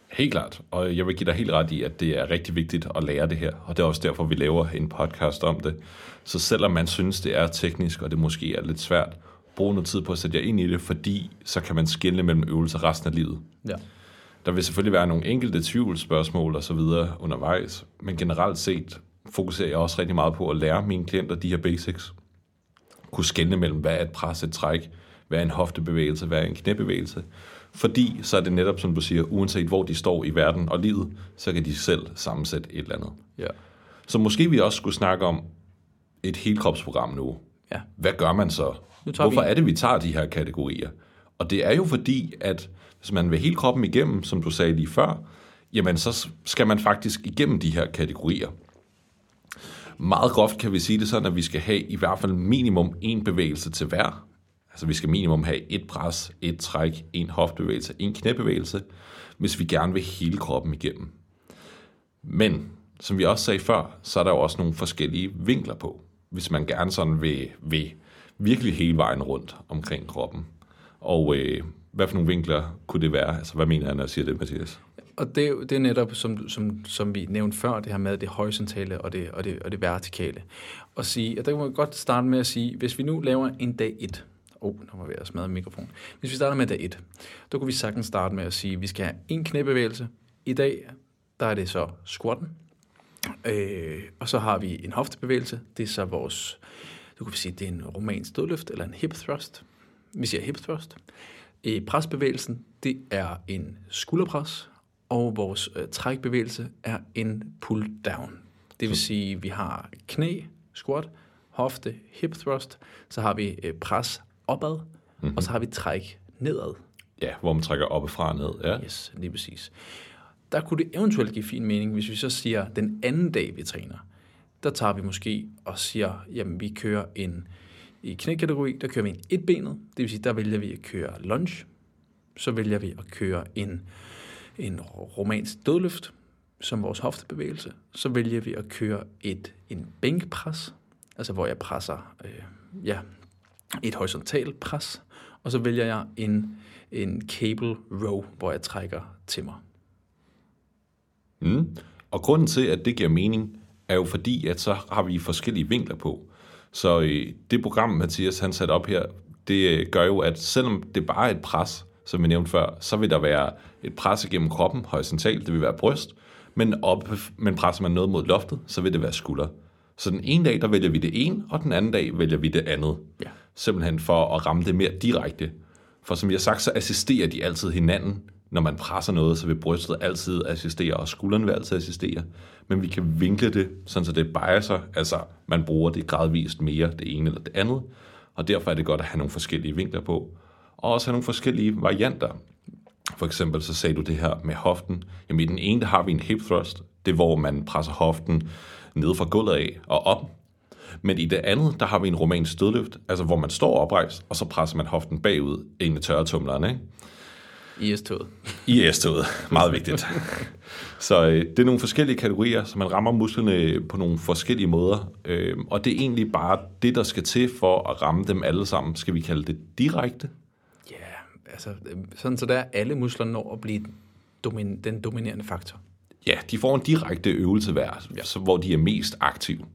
Helt klart, og jeg vil give dig helt ret i, at det er rigtig vigtigt at lære det her, og det er også derfor, vi laver en podcast om det. Så selvom man synes, det er teknisk, og det måske er lidt svært, brug noget tid på at sætte jer ind i det, fordi så kan man skelne mellem øvelser resten af livet. Ja. Der vil selvfølgelig være nogle enkelte tvivlsspørgsmål og så videre undervejs, men generelt set fokuserer jeg også rigtig meget på at lære mine klienter de her basics. Kunne skelne mellem, hvad er et pres, et træk, hvad er en hoftebevægelse, hvad er en knæbevægelse. Fordi så er det netop, som du siger, uanset hvor de står i verden og livet, så kan de selv sammensætte et eller andet. Ja. Så måske vi også skulle snakke om et helkropsprogram nu. Ja. Hvad gør man så? Hvorfor er det, vi tager de her kategorier? Og det er jo fordi, at hvis man vil hele kroppen igennem, som du sagde lige før, jamen så skal man faktisk igennem de her kategorier. Meget groft kan vi sige det sådan, at vi skal have i hvert fald minimum 1 bevægelse til hver. Altså vi skal minimum have 1 pres, 1 træk, 1 hoftebevægelse, 1 knæbevægelse, hvis vi gerne vil hele kroppen igennem. Men, som vi også sagde før, så er der jo også nogle forskellige vinkler på, hvis man gerne sådan vil virkelig hele vejen rundt omkring kroppen. Og hvad for nogle vinkler kunne det være? Altså hvad mener jeg, når jeg siger det, Mathias? Og det er netop, som vi nævnte før, det her med det horisontale og det vertikale. Og sige, at der kan man godt starte med at sige, hvis vi nu laver en dag 1, Der var ved at smadre mikrofonen. Hvis vi starter med dag 1, så kunne vi sagtens starte med at sige, at vi skal have en knæbevægelse. I dag, der er det så squatten. Og så har vi en hoftebevægelse. Det er så vores, så kunne vi sige, det er en romansk dødløft eller en hip thrust. Vi siger hip thrust. Presbevægelsen, det er en skulderpres, og vores trækbevægelse er en pull down. Det vil sige, at vi har knæ, squat, hofte, hip thrust, så har vi pres opad, og så har vi træk nedad. Ja, hvor man trækker op og fra og ned. Ja. Yes, lige præcis. Der kunne det eventuelt give fin mening, hvis vi så siger, at den anden dag, vi træner, der tager vi måske og siger, jamen vi kører en, i knækategori, der kører vi en etbenet, det vil sige, der vælger vi at køre lunge, så vælger vi at køre en romansk dødløft, som vores hoftebevægelse, så vælger vi at køre en bænkpres, altså hvor jeg presser et horisontalt pres, og så vælger jeg en cable row, hvor jeg trækker til mig. Mm. Og grunden til, at det giver mening, er jo fordi, at så har vi forskellige vinkler på. Så det program, Mathias han satte op her, det gør jo, at selvom det bare er et pres, som vi nævnte før, så vil der være et pres igennem kroppen, horisontalt, det vil være bryst, men presser man noget mod loftet, så vil det være skulder. Så den ene dag, der vælger vi det ene, og den anden dag vælger vi det andet. Ja. Simpelthen for at ramme det mere direkte. For som jeg har sagt, så assisterer de altid hinanden. Når man presser noget, så vil brystet altid assistere, og skulderen vil altid assistere. Men vi kan vinkle det, sådan så det biaser, altså man bruger det gradvist mere, det ene eller det andet. Og derfor er det godt at have nogle forskellige vinkler på. Og også have nogle forskellige varianter. For eksempel så sagde du det her med hoften. Jamen i den ene, der har vi en hip thrust. Det er, hvor man presser hoften ned fra gulvet af og op. Men i det andet, der har vi en romansk stødløft, altså hvor man står oprejst, og så presser man hoften bagud, en af tørretumlerne, ikke? I S-toget. I S-toget. Meget vigtigt. Så det er nogle forskellige kategorier, så man rammer musklerne på nogle forskellige måder. Og det er egentlig bare det, der skal til for at ramme dem alle sammen. Skal vi kalde det direkte? Ja, altså sådan så der alle muskler når at blive den dominerende faktor. Ja, de får en direkte øvelse hver, ja. Hvor de er mest aktive.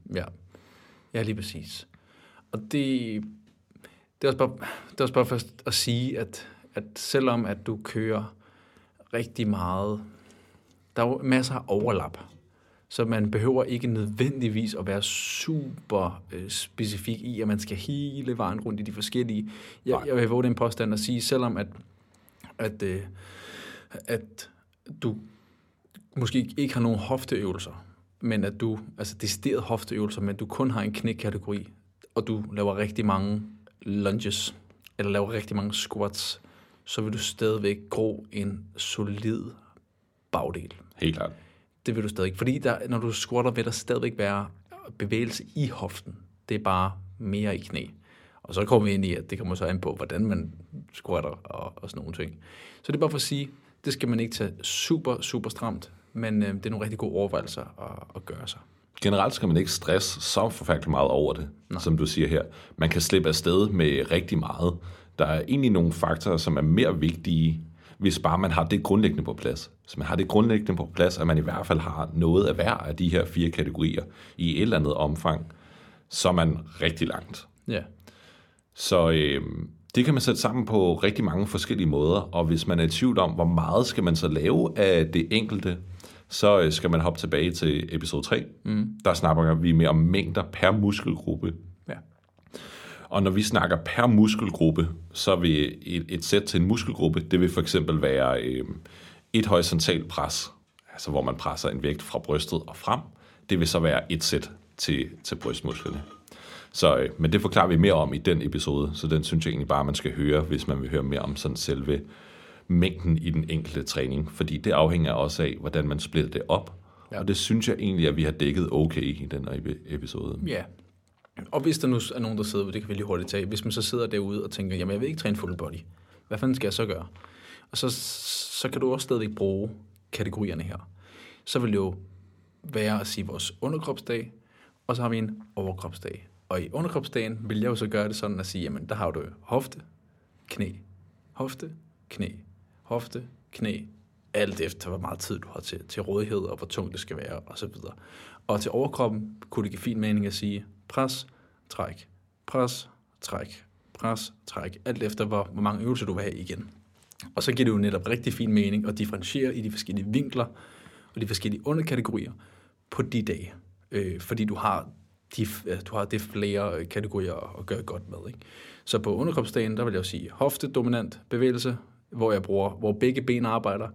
Ja, lige præcis. Og det er også bare først at sige, at selvom at du kører rigtig meget, der er jo masser af overlap, så man behøver ikke nødvendigvis at være super specifik i, at man skal hele vejen rundt i de forskellige. Jeg vil våge den påstand at sige, selvom at du måske ikke har nogen hofteøvelser, men at du, altså decideret hofteøvelser, men du kun har en knækategori, og du laver rigtig mange lunges, eller laver rigtig mange squats, så vil du stadigvæk gro en solid bagdel. Helt klart. Det vil du stadig. Fordi når du squatter, vil der stadigvæk være bevægelse i hoften. Det er bare mere i knæ. Og så kommer vi ind i, at det kommer så an på, hvordan man squatter og sådan nogle ting. Så det er bare for at sige, det skal man ikke tage super, super stramt, men det er nogle rigtig gode overvejelser at gøre sig. Generelt skal man ikke stresse så forfærdeligt meget over det, som du siger her. Man kan slippe afsted med rigtig meget. Der er egentlig nogle faktorer, som er mere vigtige, hvis bare man har det grundlæggende på plads. Så man har det grundlæggende på plads, at man i hvert fald har noget af hver af de her 4 kategorier i et eller andet omfang, så er man rigtig langt. Ja. Så det kan man sætte sammen på rigtig mange forskellige måder, og hvis man er i tvivl om, hvor meget skal man så lave af det enkelte, så skal man hoppe tilbage til episode 3. Der snakker vi mere om mængder per muskelgruppe. Og når vi snakker per muskelgruppe, så vil et sæt til en muskelgruppe, det vil for eksempel være et horisontalt pres, altså hvor man presser en vægt fra brystet og frem. Det vil så være et sæt til brystmusklerne. Så, men det forklarer vi mere om i den episode, så den synes jeg egentlig bare, man skal høre, hvis man vil høre mere om sådan selve mængden i den enkelte træning, fordi det afhænger også af, hvordan man splitter det op. Ja. Og det synes jeg egentlig, at vi har dækket okay i den episode. Ja. Og hvis der nu er nogen, der sidder, det kan vi lige hurtigt tage, hvis man så sidder derude og tænker, jamen jeg vil ikke træne full body, hvad fanden skal jeg så gøre? Og så kan du også stadigvæk bruge kategorierne her. Så vil det jo være at sige vores underkropsdag, og så har vi en overkropsdag. Og i underkropsdagen vil jeg jo så gøre det sådan at sige, jamen der har du hofte, knæ, hofte, knæ, hofte, knæ, alt efter hvor meget tid du har til rådighed, og hvor tungt det skal være, osv. Og til overkroppen kunne det give fin mening at sige, pres, træk, pres, træk, pres, træk, alt efter hvor mange øvelser du vil have igen. Og så giver det jo netop rigtig fin mening at differentiere i de forskellige vinkler og de forskellige underkategorier på de dage, fordi du har det flere kategorier at gøre godt med, ikke? Så på underkropsdagen, der vil jeg jo sige hoftedominant bevægelse, hvor begge ben arbejder,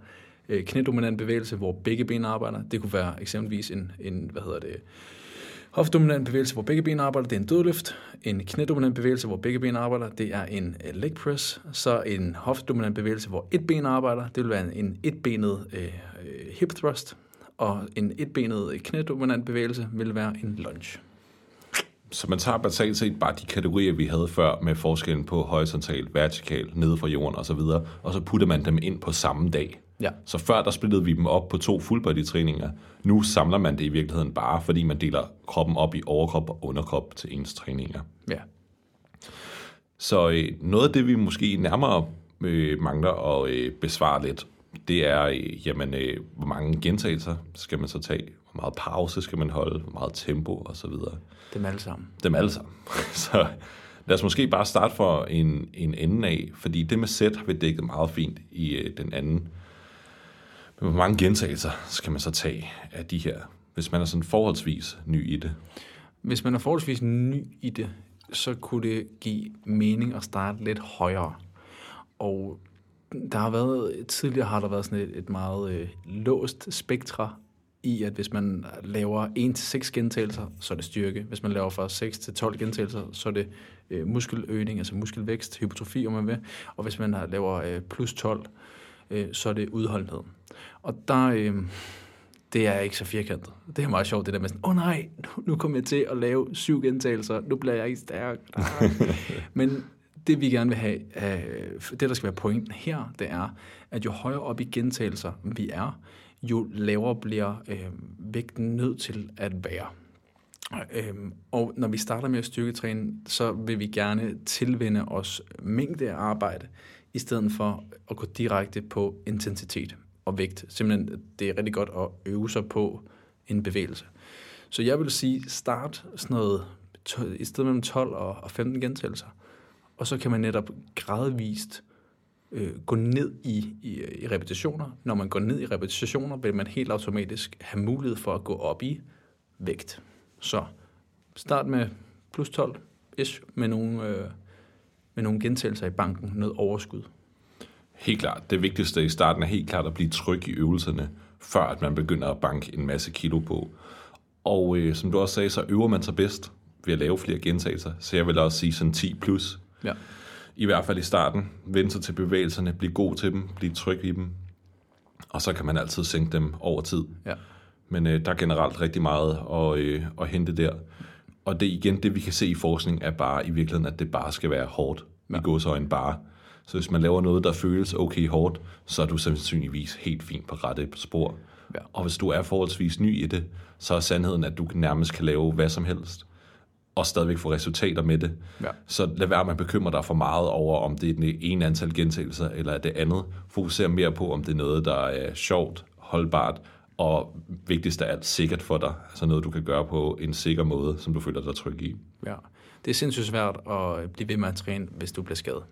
knædominant bevægelse, hvor begge ben arbejder. Det kunne være eksempelvis en hoftedominant bevægelse, hvor begge ben arbejder, det er en dødløft. En knædominant bevægelse, hvor begge ben arbejder, det er en leg press. Så en hoftedominant bevægelse, hvor et ben arbejder, det vil være en etbenet hip thrust. Og en etbenet knædominant bevægelse vil være en lunge. Så man tager basalt set bare de kategorier, vi havde før, med forskellen på horisontal, vertikal, nede fra jorden osv., og så putter man dem ind på samme dag. Ja. Så før der splittede vi dem op på 2 fullbody-træninger. Nu samler man det i virkeligheden bare, fordi man deler kroppen op i overkrop og underkrop til ens træninger. Ja. Så noget af det, vi måske nærmere mangler at besvare lidt, det er, hvor mange gentagelser skal man så tage? Hvor meget pause skal man holde? Hvor meget tempo osv.? Dem alle sammen. Så lad os måske bare starte for en ende af, fordi det med sæt har vi dækket meget fint i den anden. Men hvor mange gentagelser skal man så tage af de her, hvis man er sådan forholdsvis ny i det? Hvis man er forholdsvis ny i det, så kunne det give mening at starte lidt højere. Og tidligere har der været sådan et meget låst spektra i, at hvis man laver 1-6 gentagelser, så er det styrke. Hvis man laver fra 6-12 gentagelser, så er det muskeløgning, altså muskelvækst, hypertrofi, om man vil. Og hvis man laver plus 12, så er det udholdenhed. Og det er ikke så firkantet. Det er meget sjovt, det der med sådan, nu kommer jeg til at lave 7 gentagelser, nu bliver jeg ikke stærk. Men det vi gerne vil have, det der skal være pointen her, det er, at jo højere op i gentagelser vi er, jo lavere bliver vægten nødt til at være. Og når vi starter med at styrketræne, så vil vi gerne tilvende os mængde af arbejde, i stedet for at gå direkte på intensitet og vægt. Simpelthen, det er rigtig godt at øve sig på en bevægelse. Så jeg vil sige, start sådan noget, i stedet mellem 12 og 15 gentagelser, og så kan man netop gradvist gå ned i repetitioner. Når man går ned i repetitioner, vil man helt automatisk have mulighed for at gå op i vægt. Så start med plus 12 med nogle gentagelser i banken, noget overskud. Helt klart. Det vigtigste i starten er helt klart at blive tryg i øvelserne, før at man begynder at banke en masse kilo på. Og som du også sagde, så øver man sig bedst ved at lave flere gentagelser. Så jeg vil også sige sådan 10 plus. Ja. I hvert fald i starten. Vend sig til bevægelserne, bliv god til dem, bliv tryg i dem, og så kan man altid sænke dem over tid. Ja. Men der er generelt rigtig meget at hente der. Og det igen, det vi kan se i forskning, er bare i virkeligheden, at det bare skal være hårdt. Ja. I gåseøjne bare. Så hvis man laver noget, der føles okay hårdt, så er du sandsynligvis helt fint på rette spor. Ja. Og hvis du er forholdsvis ny i det, så er sandheden, at du nærmest kan lave hvad som helst og stadigvæk få resultater med det. Ja. Så lad være med at bekymre dig for meget over, om det er den ene antal gentagelser eller det andet. Fokuser mere på, om det er noget, der er sjovt, holdbart, og vigtigst af alt sikkert for dig. Altså noget, du kan gøre på en sikker måde, som du føler dig tryg i. Ja. Det er sindssygt svært at blive ved med at træne, hvis du bliver skadet.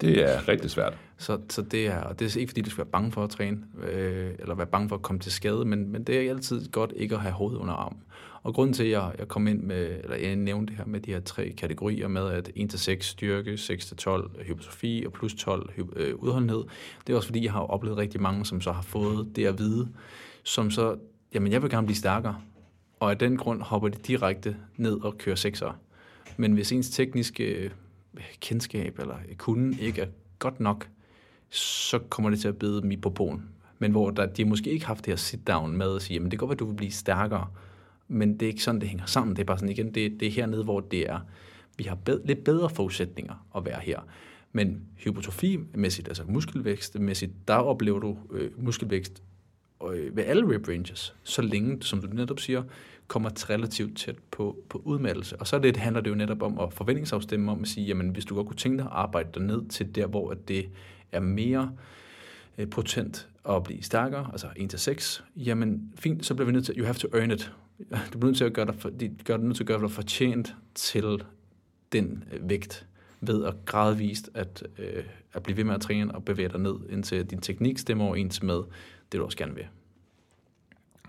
Det er rigtig svært. Så det er ikke, fordi du skal være bange for at træne, eller være bange for at komme til skade, men det er altid godt ikke at have hovedet under armen. Og grunden til, at jeg kom ind med, eller jeg nævnte det her med de her 3 kategorier med, at 1-6 styrke, 6-12 hypertrofi og plus 12 udholdenhed, det er også fordi, jeg har oplevet rigtig mange, som så har fået det at vide, som så, jamen jeg vil gerne blive stærkere, og af den grund hopper de direkte ned og kører 6'er. Men hvis ens tekniske kendskab eller kunden ikke er godt nok, så kommer det til at bide dem i popoen. Men hvor de måske ikke har haft det her sit-down med at sige, jamen det går godt, at du vil blive stærkere, men det er ikke sådan, det hænger sammen. Det er bare sådan igen, det er hernede, hvor det er, vi har lidt bedre forudsætninger at være her. Men hypertrofimæssigt, altså muskelvækstmæssigt, der oplever du muskelvækst ved alle rep ranges, så længe, som du netop siger, kommer relativt tæt på udmattelse. Og så handler det jo netop om at forventningsafstemme, om at sige, jamen hvis du godt kunne tænke dig at arbejde dig ned til der, hvor det er mere potent at blive stærkere, altså 1-6, jamen fint, så bliver vi nødt til, you have to earn it. Du bliver nødt til at gøre dig fortjent til den vægt. ved at gradvist at blive ved med at træne og bevæge dig ned, indtil din teknik stemmer overens med det, du også gerne vil.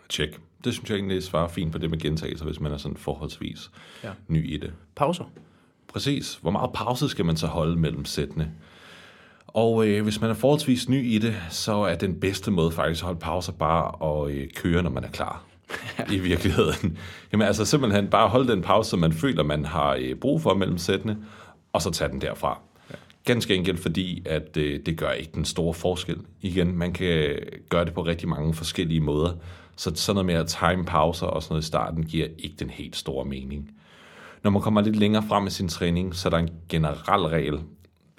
Check. Det synes jeg egentlig svarer fint på det med gentagelser, hvis man er sådan forholdsvis ny i det. Pauser. Præcis. Hvor meget pause skal man så holde mellem sættene? Og hvis man er forholdsvis ny i det, så er den bedste måde faktisk at holde pauser bare og køre, når man er klar. I virkeligheden. Jamen altså simpelthen bare holde den pause, som man føler, man har brug for mellem sættene, og så tage den derfra. Ja. Ganske enkelt, fordi at det gør ikke den store forskel. Igen, man kan gøre det på rigtig mange forskellige måder, så sådan noget med at time pauser og sådan noget i starten giver ikke den helt store mening. Når man kommer lidt længere frem i sin træning, så er der en generel regel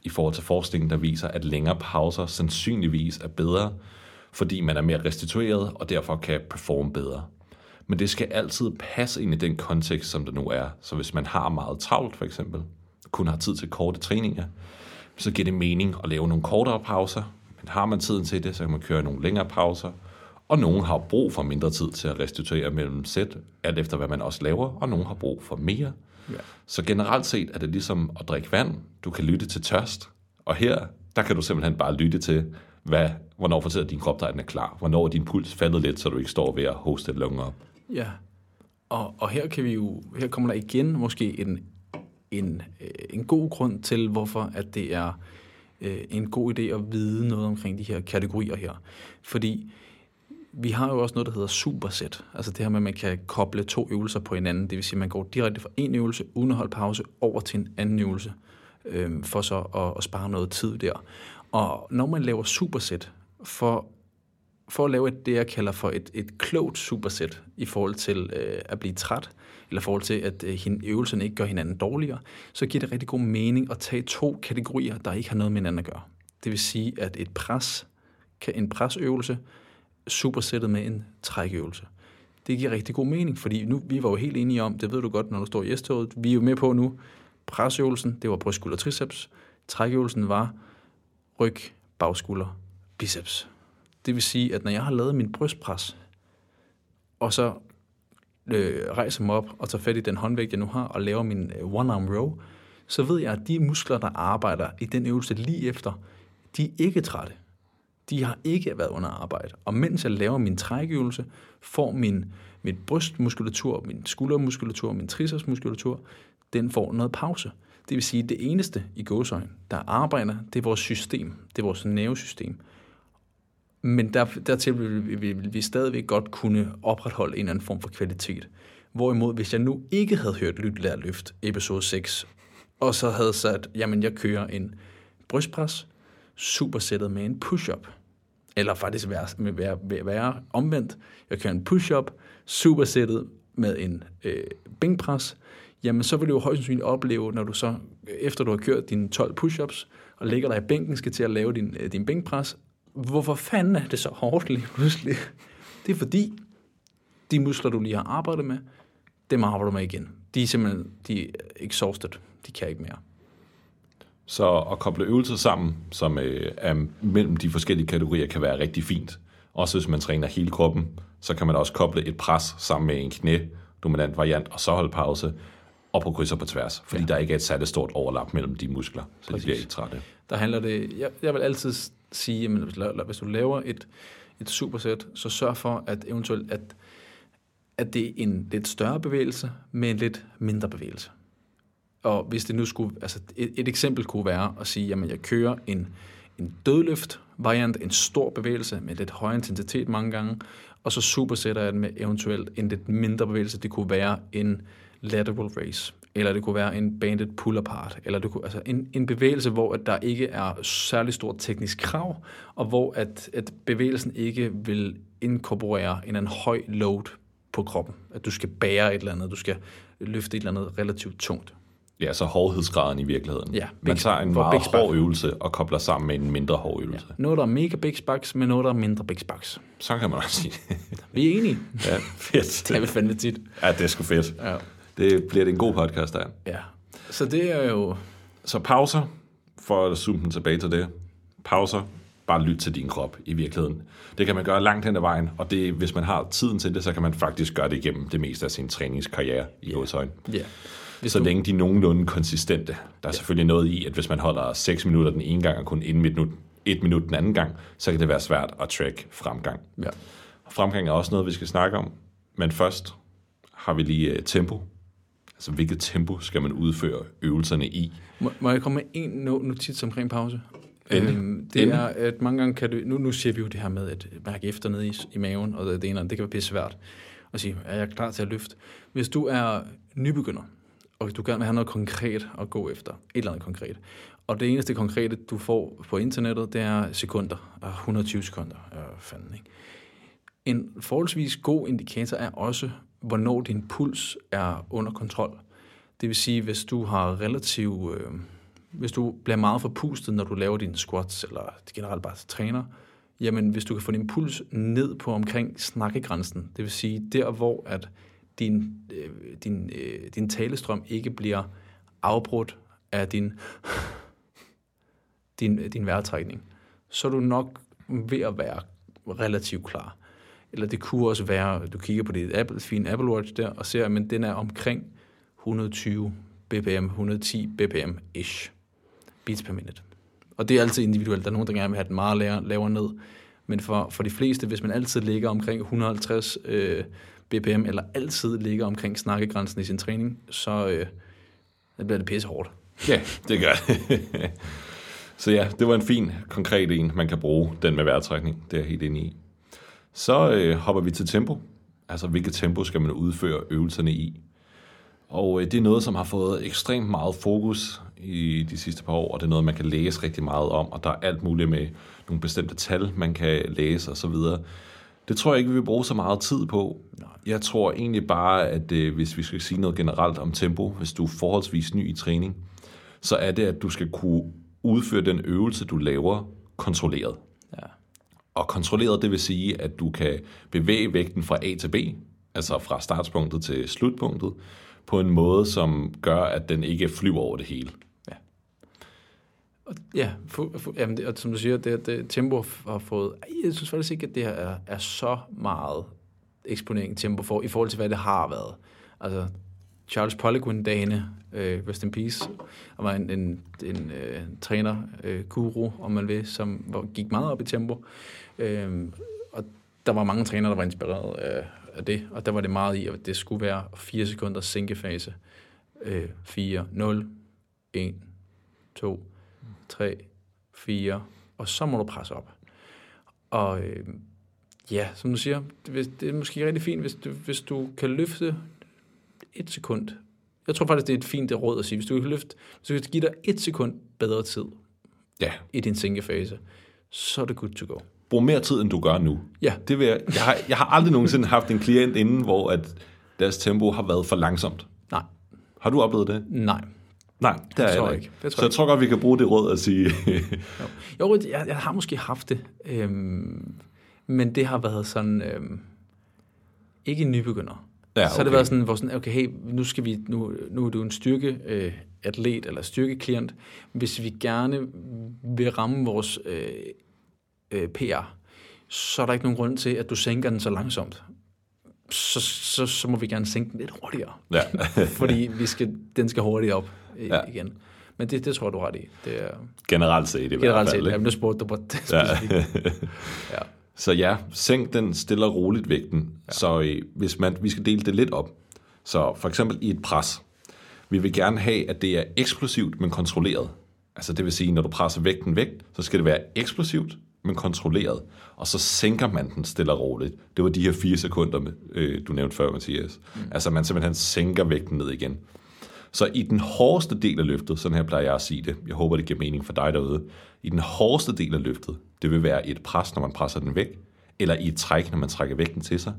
i forhold til forskningen, der viser, at længere pauser sandsynligvis er bedre, fordi man er mere restitueret og derfor kan performe bedre. Men det skal altid passe ind i den kontekst, som det nu er. Så hvis man har meget travlt for eksempel, kun har tid til korte træninger, så giver det mening at lave nogle kortere pauser. Men har man tiden til det, så kan man køre nogle længere pauser. Og nogen har brug for mindre tid til at restituere mellem sæt, alt efter hvad man også laver, og nogen har brug for mere. Ja. Så generelt set er det ligesom at drikke vand. Du kan lytte til tørst, og her der kan du simpelthen bare lytte til, hvornår fortæller din krop dig, at den er klar, hvornår din puls faldet lidt, så du ikke står ved at hoste et lunge op. Ja, og her kan vi jo, her kommer der igen måske en god grund til, hvorfor at det er en god idé at vide noget omkring de her kategorier her. Fordi vi har jo også noget, der hedder supersæt. Altså det her med, at man kan koble to øvelser på hinanden. Det vil sige, at man går direkte fra en øvelse, uden at holde pause, over til en anden øvelse, for så at spare noget tid der. Og når man laver supersæt, for at lave det, jeg kalder for et klogt supersæt i forhold til at blive træt, eller i forhold til, at øvelserne ikke gør hinanden dårligere, så giver det rigtig god mening at tage to kategorier, der ikke har noget med hinanden at gøre. Det vil sige, at en presøvelse supersættet med en trækøvelse. Det giver rigtig god mening, fordi nu, vi var jo helt enige om, det ved du godt, når du står i S-toget, vi er jo med på nu, presøvelsen, det var bryst, skulder, triceps, trækøvelsen var ryg, bagskulder, biceps. Det vil sige, at når jeg har lavet min brystpres, og så rejser mig op og tager fat i den håndvægt, jeg nu har, og laver min one-arm row, så ved jeg, at de muskler, der arbejder i den øvelse lige efter, de er ikke trætte. De har ikke været under arbejde. Og mens jeg laver min trækøvelse, får min brystmuskulatur, min skuldermuskulatur, min tricepsmuskulatur, den får noget pause. Det vil sige, at det eneste i gåseøjne, der arbejder, det er vores system. Det er vores nervesystem. Men dertil vil vi stadigvæk godt kunne opretholde en eller anden form for kvalitet. Hvorimod, hvis jeg nu ikke havde hørt Lyt, Lær, Løft, episode 6, og så havde sat, jamen jeg kører en brystpres, supersættet med en push-up. Eller faktisk være omvendt. Jeg kører en push-up, supersættet med en bænkpres. Jamen så vil du jo højst sandsynligt opleve, når du så, efter du har kørt dine 12 push-ups, og ligger dig i bænken, skal til at lave din bænkpres, hvorfor fanden er det så hårdt lige pludselig? Det er fordi, de muskler, du lige har arbejdet med, dem arbejder du med igen. De er simpelthen exhausted. De kan ikke mere. Så at koble øvelser sammen, som er mellem de forskellige kategorier, kan være rigtig fint. Også hvis man træner hele kroppen, så kan man også koble et pres sammen med en knædominant variant, og så holde pause, og på kryds og på tværs, fordi der ikke er et særligt stort overlap mellem de muskler, så de bliver ikke trætte. Der handler det, jeg vil altid sige, at hvis du laver et supersæt, så sørg for, at eventuelt, at det er en lidt større bevægelse, med en lidt mindre bevægelse. Og hvis det nu skulle, altså et eksempel kunne være at sige, jamen jeg kører en dødløft variant, en stor bevægelse med lidt høj intensitet mange gange, og så supersætter jeg den med eventuelt en lidt mindre bevægelse. Det kunne være en lateral raise, eller det kunne være en banded pull-apart, eller det kunne, altså en bevægelse, hvor at der ikke er særlig stort teknisk krav, og hvor at bevægelsen ikke vil inkorporere en høj load på kroppen. At du skal bære et eller andet, du skal løfte et eller andet relativt tungt. Ja, så hårdhedsgraden i virkeligheden. Ja, man tager en meget hård øvelse og kobler sammen med en mindre hård øvelse. Ja. Noget, der er mega big sparks, men noget, der er mindre big sparks. Så kan man også sige. Vi er enige. Ja, fedt. Det er vi fandme tit. Ja, det er sgu fedt. Ja. Det bliver det en god podcast der. Ja. Så det er jo... Så pauser, for at zoome den tilbage til det. Pauser, bare lyt til din krop i virkeligheden. Det kan man gøre langt hen ad vejen, og det, hvis man har tiden til det, så kan man faktisk gøre det igennem det meste af sin træningskarriere i godsøjne. Ja. så længe de er nogenlunde konsistente. Der er selvfølgelig noget i, at hvis man holder 6 minutter den ene gang, og kun 1 minut den anden gang, så kan det være svært at track fremgang. Ja. Fremgang er også noget, vi skal snakke om, men først har vi lige tempo. Altså, hvilket tempo skal man udføre øvelserne i? Må jeg komme med en notits omkring pause? Det er, at mange gange kan du... Nu siger vi jo det her med at mærke efter nede i maven, og det ene, det kan være pisse svært at sige, er jeg klar til at løfte? Hvis du er nybegynder, og du gerne vil have noget konkret at gå efter, et eller andet konkret, og det eneste konkrete, du får på internettet, det er sekunder, 120 sekunder, fanden, ikke? En forholdsvis god indikator er også, hvornår din puls er under kontrol. Det vil sige, hvis du har relativt... Hvis du bliver meget forpustet, når du laver dine squats, eller generelt bare træner, jamen hvis du kan få din puls ned på omkring snakkegrænsen, det vil sige der, hvor at din talestrøm ikke bliver afbrudt af din vejrtrækning, så er du nok ved at være relativt klar. Eller det kunne også være, du kigger på dit fine Apple Watch der, og ser, men den er omkring 120 bpm, 110 bpm-ish. Beats per minute. Og det er altid individuelt. Der er nogen, der gerne vil have den meget lavere ned. Men for de fleste, hvis man altid ligger omkring 150 bpm, eller altid ligger omkring snakkegrænsen i sin træning, så bliver det pisse hårdt. Ja, det gør det. Så ja, det var en fin, konkret en, man kan bruge, den med vejrtrækning. Det er helt inde i. Så hopper vi til tempo. Altså, hvilket tempo skal man udføre øvelserne i? Og det er noget, som har fået ekstremt meget fokus i de sidste par år, og det er noget, man kan læse rigtig meget om, og der er alt muligt med nogle bestemte tal, man kan læse osv. Det tror jeg ikke, vi vil bruge så meget tid på. Jeg tror egentlig bare, at hvis vi skal sige noget generelt om tempo, hvis du er forholdsvis ny i træning, så er det, at du skal kunne udføre den øvelse, du laver, kontrolleret. Ja. Og kontrolleret, det vil sige, at du kan bevæge vægten fra A til B, altså fra startpunktet til slutpunktet, på en måde, som gør, at den ikke flyver over det hele. Ja, og som du siger, det tempo har fået... Jeg synes faktisk ikke, at det her er så meget eksponering tempo for, i forhold til, hvad det har været. Altså, Charles Poliquin-dagene, rest in peace, var en træner, guru, om man vil, som gik meget op i tempo. Og der var mange trænere, der var inspireret af det, og der var det meget i, at det skulle være 4 sekunder sænkefase. 4, 0, 1, 2, 3, 4, og så må du presse op. Og ja, som du siger, det er måske rigtig fint, hvis du kan løfte 1 sekund. Jeg tror faktisk, det er et fint råd at sige. Hvis du kan løfte, så kan du give dig 1 sekund bedre tid i din sænkefase, så er det good to go. Brug mere tid, end du gør nu. Ja. Det vil jeg har aldrig nogensinde haft en klient inden, hvor at deres tempo har været for langsomt. Nej. Har du oplevet det? Nej, det tror jeg ikke. Så jeg tror godt, vi kan bruge det råd at sige. Jo, jeg har måske haft det, men det har været sådan, ikke en nybegynder. Ja, okay. Så har det været sådan, hvor sådan, okay, hey, nu er du en styrkeatlet eller styrkeklient. Hvis vi gerne vil ramme vores... PR, så er der ikke nogen grund til, at du sænker den så langsomt. Så må vi gerne sænke den lidt hurtigere. Ja. Fordi den skal hurtigt op igen. Men det tror jeg, du er ret i. Det er, generelt set i hvert fald. Jamen, du spurgte dig på det specifikt. Ja. Så ja, sænk den stille og roligt vægten. Ja. Så hvis vi skal dele det lidt op. Så for eksempel i et pres. Vi vil gerne have, at det er eksplosivt, men kontrolleret. Altså det vil sige, når du presser vægten væk, så skal det være eksplosivt, men kontrolleret, og så sænker man den stille og roligt. Det var de her 4 sekunder, du nævnte før, Mathias. Altså, man simpelthen sænker vægten ned igen. Så i den hårdeste del af løftet, sådan her plejer jeg at sige det, jeg håber, det giver mening for dig derude, i den hårdeste del af løftet, det vil være i et pres, når man presser den væk, eller i et træk, når man trækker vægten til sig,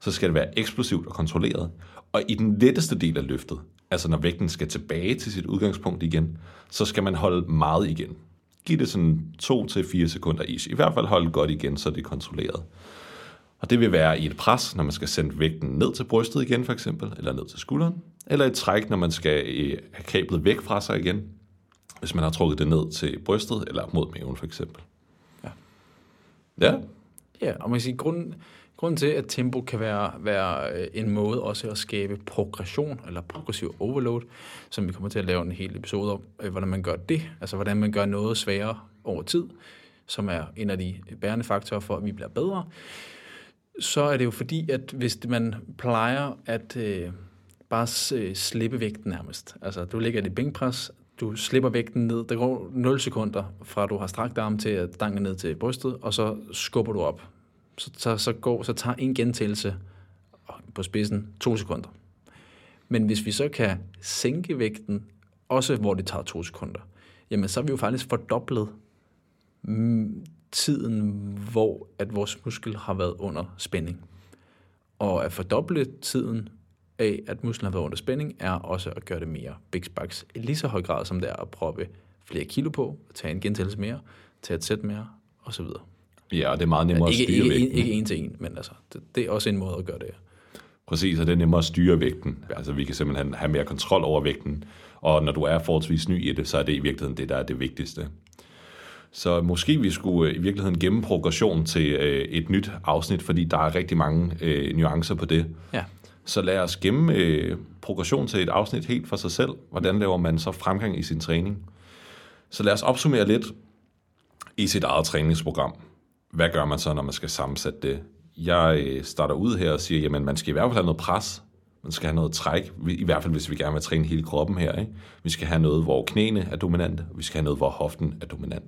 så skal det være eksplosivt og kontrolleret. Og i den letteste del af løftet, altså når vægten skal tilbage til sit udgangspunkt igen, så skal man holde meget igen. Giv det sådan 2-4 sekunder ish. I hvert fald holde godt igen, så det er kontrolleret. Og det vil være i et pres, når man skal sende vægten ned til brystet igen for eksempel, eller ned til skulderen, eller et træk, når man skal have kablet væk fra sig igen, hvis man har trukket det ned til brystet, eller mod maven for eksempel. Ja. Ja, og man kan sige, grunden til, at tempo kan være en måde også at skabe progression, eller progressiv overload, som vi kommer til at lave en hel episode om, hvordan man gør det, altså hvordan man gør noget sværere over tid, som er en af de bærende faktorer for, at vi bliver bedre, så er det jo fordi, at hvis man plejer at bare slippe vægten nærmest, altså du ligger i dit bænkpres, du slipper vægten ned, der går 0 sekunder fra du har strakt armen til at stangen ned til brystet, og så skubber du op. Så tager en gentagelse på spidsen 2 sekunder. Men hvis vi så kan sænke vægten, også hvor det tager 2 sekunder, jamen så er vi jo faktisk fordoblet tiden, hvor at vores muskel har været under spænding. Og at fordoble tiden af, at musklen har været under spænding, er også at gøre det mere biksbaks. I lige så høj grad som det er at proppe flere kilo på, tage en gentagelse mere, tage et sæt mere, osv. Ja, og det er meget nemmere at styre vægten. Ikke en til en, men altså, det er også en måde at gøre det. Præcis, og det er nemmere at styre vægten. Ja. Altså, vi kan simpelthen have mere kontrol over vægten, og når du er forholdsvis ny i det, så er det i virkeligheden det, der er det vigtigste. Så måske vi skulle i virkeligheden gemme progression til et nyt afsnit, fordi der er rigtig mange nuancer på det. Ja. Så lad os gemme progression til et afsnit helt for sig selv. Hvordan laver man så fremgang i sin træning? Så lad os opsummere lidt i sit eget træningsprogram. Hvad gør man så, når man skal sammensætte det? Jeg starter ud her og siger, jamen man skal i hvert fald have noget pres. Man skal have noget træk. I hvert fald, hvis vi gerne vil træne hele kroppen her. Ikke? Vi skal have noget, hvor knæene er dominante. Vi skal have noget, hvor hoften er dominant.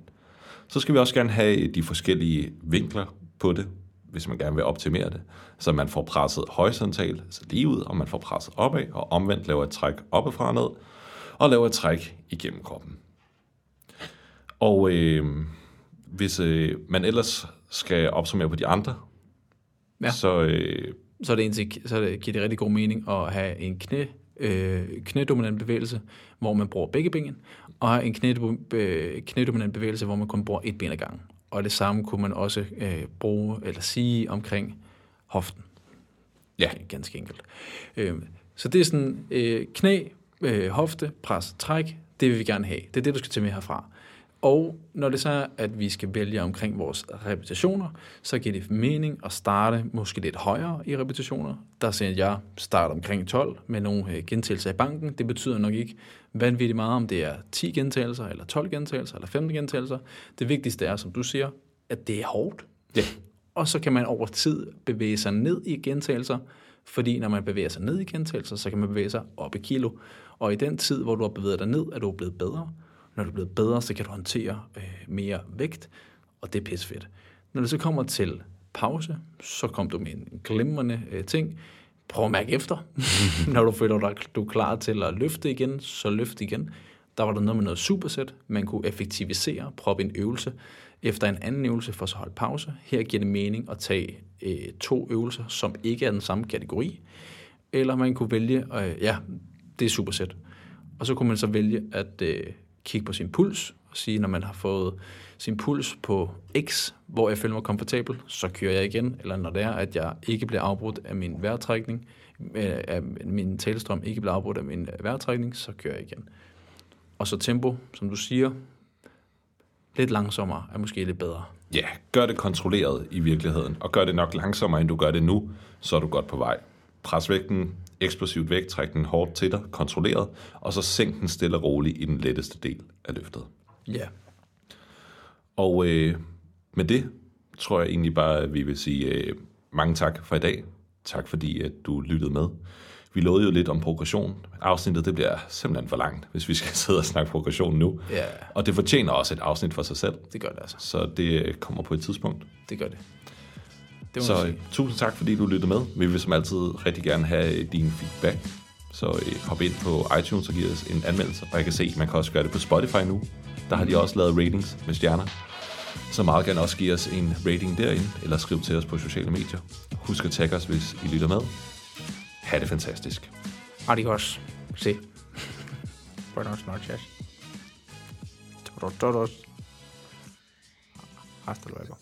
Så skal vi også gerne have de forskellige vinkler på det, hvis man gerne vil optimere det, så man får presset horisontalt, altså lige ud, og man får presset opad, og omvendt laver et træk oppefra og ned, og laver et træk igennem kroppen. Og hvis man ellers skal opsummere på de andre, ja. Så giver det rigtig god mening at have en knædominant bevægelse, hvor man bruger begge ben, og en knædominant bevægelse, hvor man kun bruger et ben ad gangen. Og det samme kunne man også bruge eller sige omkring hoften. Ja, ganske enkelt. Så det er sådan knæ, hofte, pres, træk. Det vil vi gerne have. Det er det, du skal tage med herfra. Og når det så er, at vi skal vælge omkring vores repetitioner, så giver det mening at starte måske lidt højere i repetitioner. Der ser jeg starte omkring 12 med nogle gentagelser i banken. Det betyder nok ikke vanvittigt meget, om det er 10 gentagelser, eller 12 gentagelser, eller 15 gentagelser. Det vigtigste er, som du siger, at det er hårdt. Ja. Og så kan man over tid bevæge sig ned i gentagelser, fordi når man bevæger sig ned i gentagelser, så kan man bevæge sig op i kilo. Og i den tid, hvor du har bevæget dig ned, er du blevet bedre. Når du er blevet bedre, så kan du håndtere mere vægt, og det er pissefedt. Når det så kommer til pause, så kom du med en glimrende ting. Prøv at mærke efter. Når du føler dig, du er klar til at løfte igen, så løft igen. Der var der noget med noget supersæt. Man kunne effektivisere, proppe en øvelse efter en anden øvelse for så holde pause. Her giver det mening at tage 2 øvelser, som ikke er den samme kategori. Eller man kunne vælge, det er supersæt. Og så kunne man så vælge at kigge på sin puls og sige, når man har fået sin puls på X, hvor jeg føler mig komfortabel, så kører jeg igen. Eller når det er, at jeg ikke bliver afbrudt af min vejrtrækning, af min talestrøm ikke bliver afbrudt af min vejrtrækning, så kører jeg igen. Og så tempo, som du siger, lidt langsommere er måske lidt bedre. Ja, gør det kontrolleret i virkeligheden, og gør det nok langsommere, end du gør det nu, så er du godt på vej. Pres vægten eksplosivt væk, træk den hårdt til dig, kontrolleret, og så sænk den stille og roligt i den letteste del af løftet. Ja. Og med det tror jeg egentlig bare, at vi vil sige mange tak for i dag. Tak fordi, at du lyttede med. Vi lovede jo lidt om progression, men afsnittet det bliver simpelthen for langt, hvis vi skal sidde og snakke progression nu. Ja. Og det fortjener også et afsnit for sig selv. Det gør det altså. Så det kommer på et tidspunkt. Det gør det. Så tusind tak, fordi du lyttede med. Vi vil som altid rigtig gerne have din feedback. Så hop ind på iTunes og giv os en anmeldelse. Og jeg kan se, man kan også gøre det på Spotify nu. Der har de også lavet ratings med stjerner. Så meget gerne også give os en rating derinde, eller skriv til os på sociale medier. Husk at tagge os, hvis I lytter med. Ha' det fantastisk. Adios. Se. Buenas noches. Hasta luego.